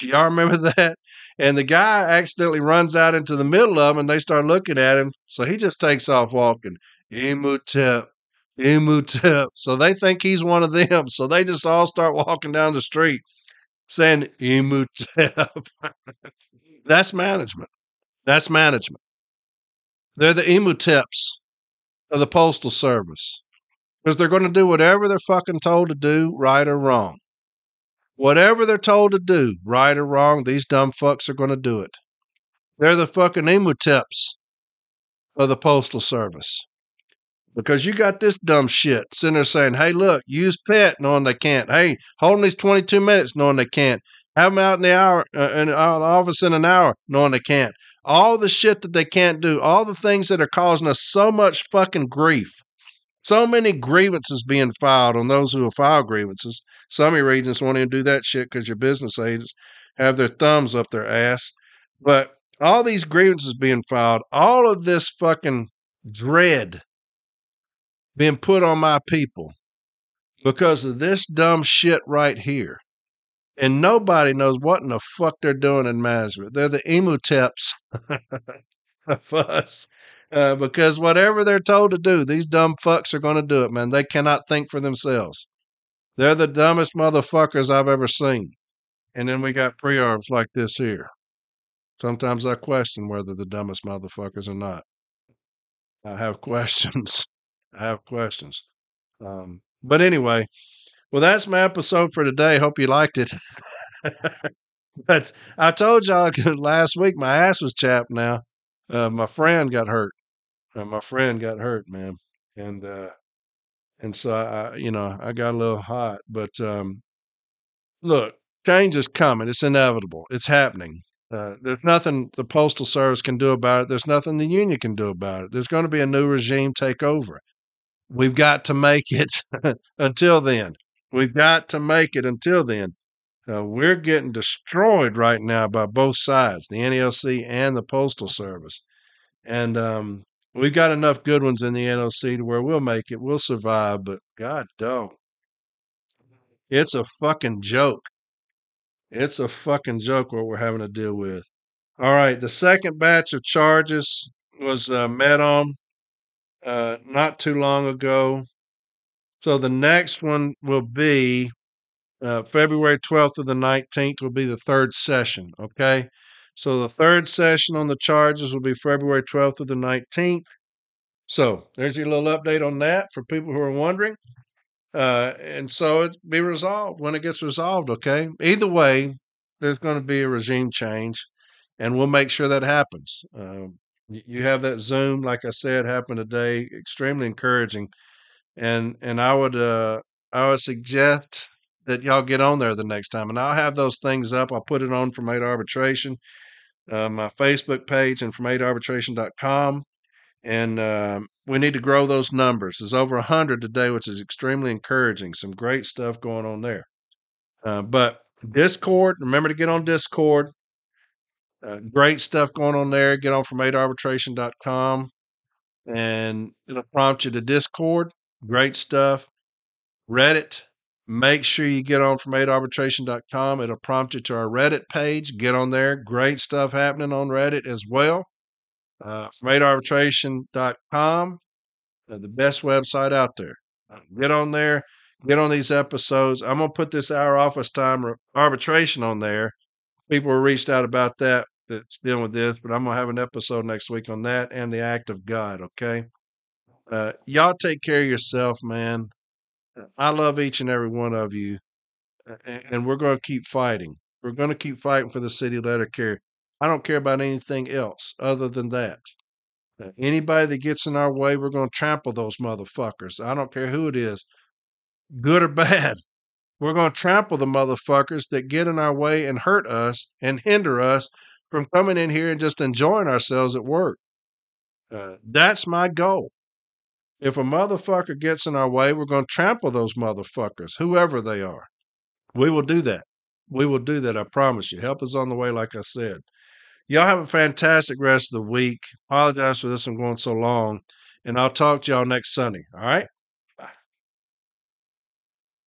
Y'all remember that? And the guy accidentally runs out into the middle of them and they start looking at him. So he just takes off walking. Imhotep. Imhotep. So they think he's one of them. So they just all start walking down the street saying Imhotep. That's management. That's management. They're the Imhoteps of the Postal Service because they're going to do whatever they're fucking told to do, right or wrong. Whatever they're told to do, right or wrong, these dumb fucks are going to do it. They're the fucking Imhoteps of the Postal Service. Because you got this dumb shit sitting there saying, hey, look, use P E T, knowing they can't. Hey, holding these twenty-two minutes, knowing they can't. Have them out in the, hour, uh, in the office in an hour, knowing they can't. All the shit that they can't do, all the things that are causing us so much fucking grief, so many grievances being filed on those who will file grievances. Some agents won't even do that shit because your business agents have their thumbs up their ass. But all these grievances being filed, all of this fucking dread being put on my people because of this dumb shit right here. And nobody knows what in the fuck they're doing in management. They're the Imhoteps of us. Uh, because whatever they're told to do, these dumb fucks are going to do it, man. They cannot think for themselves. They're the dumbest motherfuckers I've ever seen. And then we got pre-arbs like this here. Sometimes I question whether the dumbest motherfuckers or not. I have questions. I have questions. Um, but anyway, well, that's my episode for today. Hope you liked it. But I told y'all last week my ass was chapped now. Uh, my friend got hurt. Uh, my friend got hurt, man. And, uh, and so, I, you know, I got a little hot. But um, look, change is coming. It's inevitable. It's happening. Uh, there's nothing the Postal Service can do about it. There's nothing the union can do about it. There's going to be a new regime take over. We've got to make it until then. We've got to make it until then. Uh, we're getting destroyed right now by both sides, the N A L C and the Postal Service. And um, we've got enough good ones in the N A L C to where we'll make it. We'll survive, but God, dog. It's a fucking joke. It's a fucking joke what we're having to deal with. All right, the second batch of charges was uh, met on. Uh, not too long ago. So the next one will be uh, February twelfth through the nineteenth will be the third session, okay? So the third session on the charges will be February twelfth through the nineteenth. So there's your little update on that for people who are wondering. Uh, and so it'll be resolved when it gets resolved, okay? Either way, there's going to be a regime change, and we'll make sure that happens. Uh, You have that Zoom, like I said, happen today. Extremely encouraging, and and I would uh, I would suggest that y'all get on there the next time. And I'll have those things up. I'll put it on Fromate Arbitration, uh, my Facebook page, and fromate arbitration dot com. And uh, we need to grow those numbers. There's over a hundred today, which is extremely encouraging. Some great stuff going on there. Uh, but Discord, remember to get on Discord. Uh, great stuff going on there. Get on fromate arbitration dot com and it'll prompt you to Discord. Great stuff. Reddit. Make sure you get on from aid arbitration dot com. It'll prompt you to our Reddit page. Get on there. Great stuff happening on Reddit as well. Uh, from aid arbitration dot com, uh, the best website out there. Get on there. Get on these episodes. I'm going to put this Our Office Time Arbitration on there. People reached out about that that's dealing with this, but I'm going to have an episode next week on that and the act of God, okay? Uh, y'all take care of yourself, man. I love each and every one of you, and we're going to keep fighting. We're going to keep fighting for the city of letter carrier. I don't care about anything else other than that. Anybody that gets in our way, we're going to trample those motherfuckers. I don't care who it is, good or bad. We're going to trample the motherfuckers that get in our way and hurt us and hinder us from coming in here and just enjoying ourselves at work. Uh, that's my goal. If a motherfucker gets in our way, we're going to trample those motherfuckers, whoever they are. We will do that. We will do that, I promise you. Help is on the way, like I said. Y'all have a fantastic rest of the week. Apologize for this, I'm going so long. And I'll talk to y'all next Sunday, all right?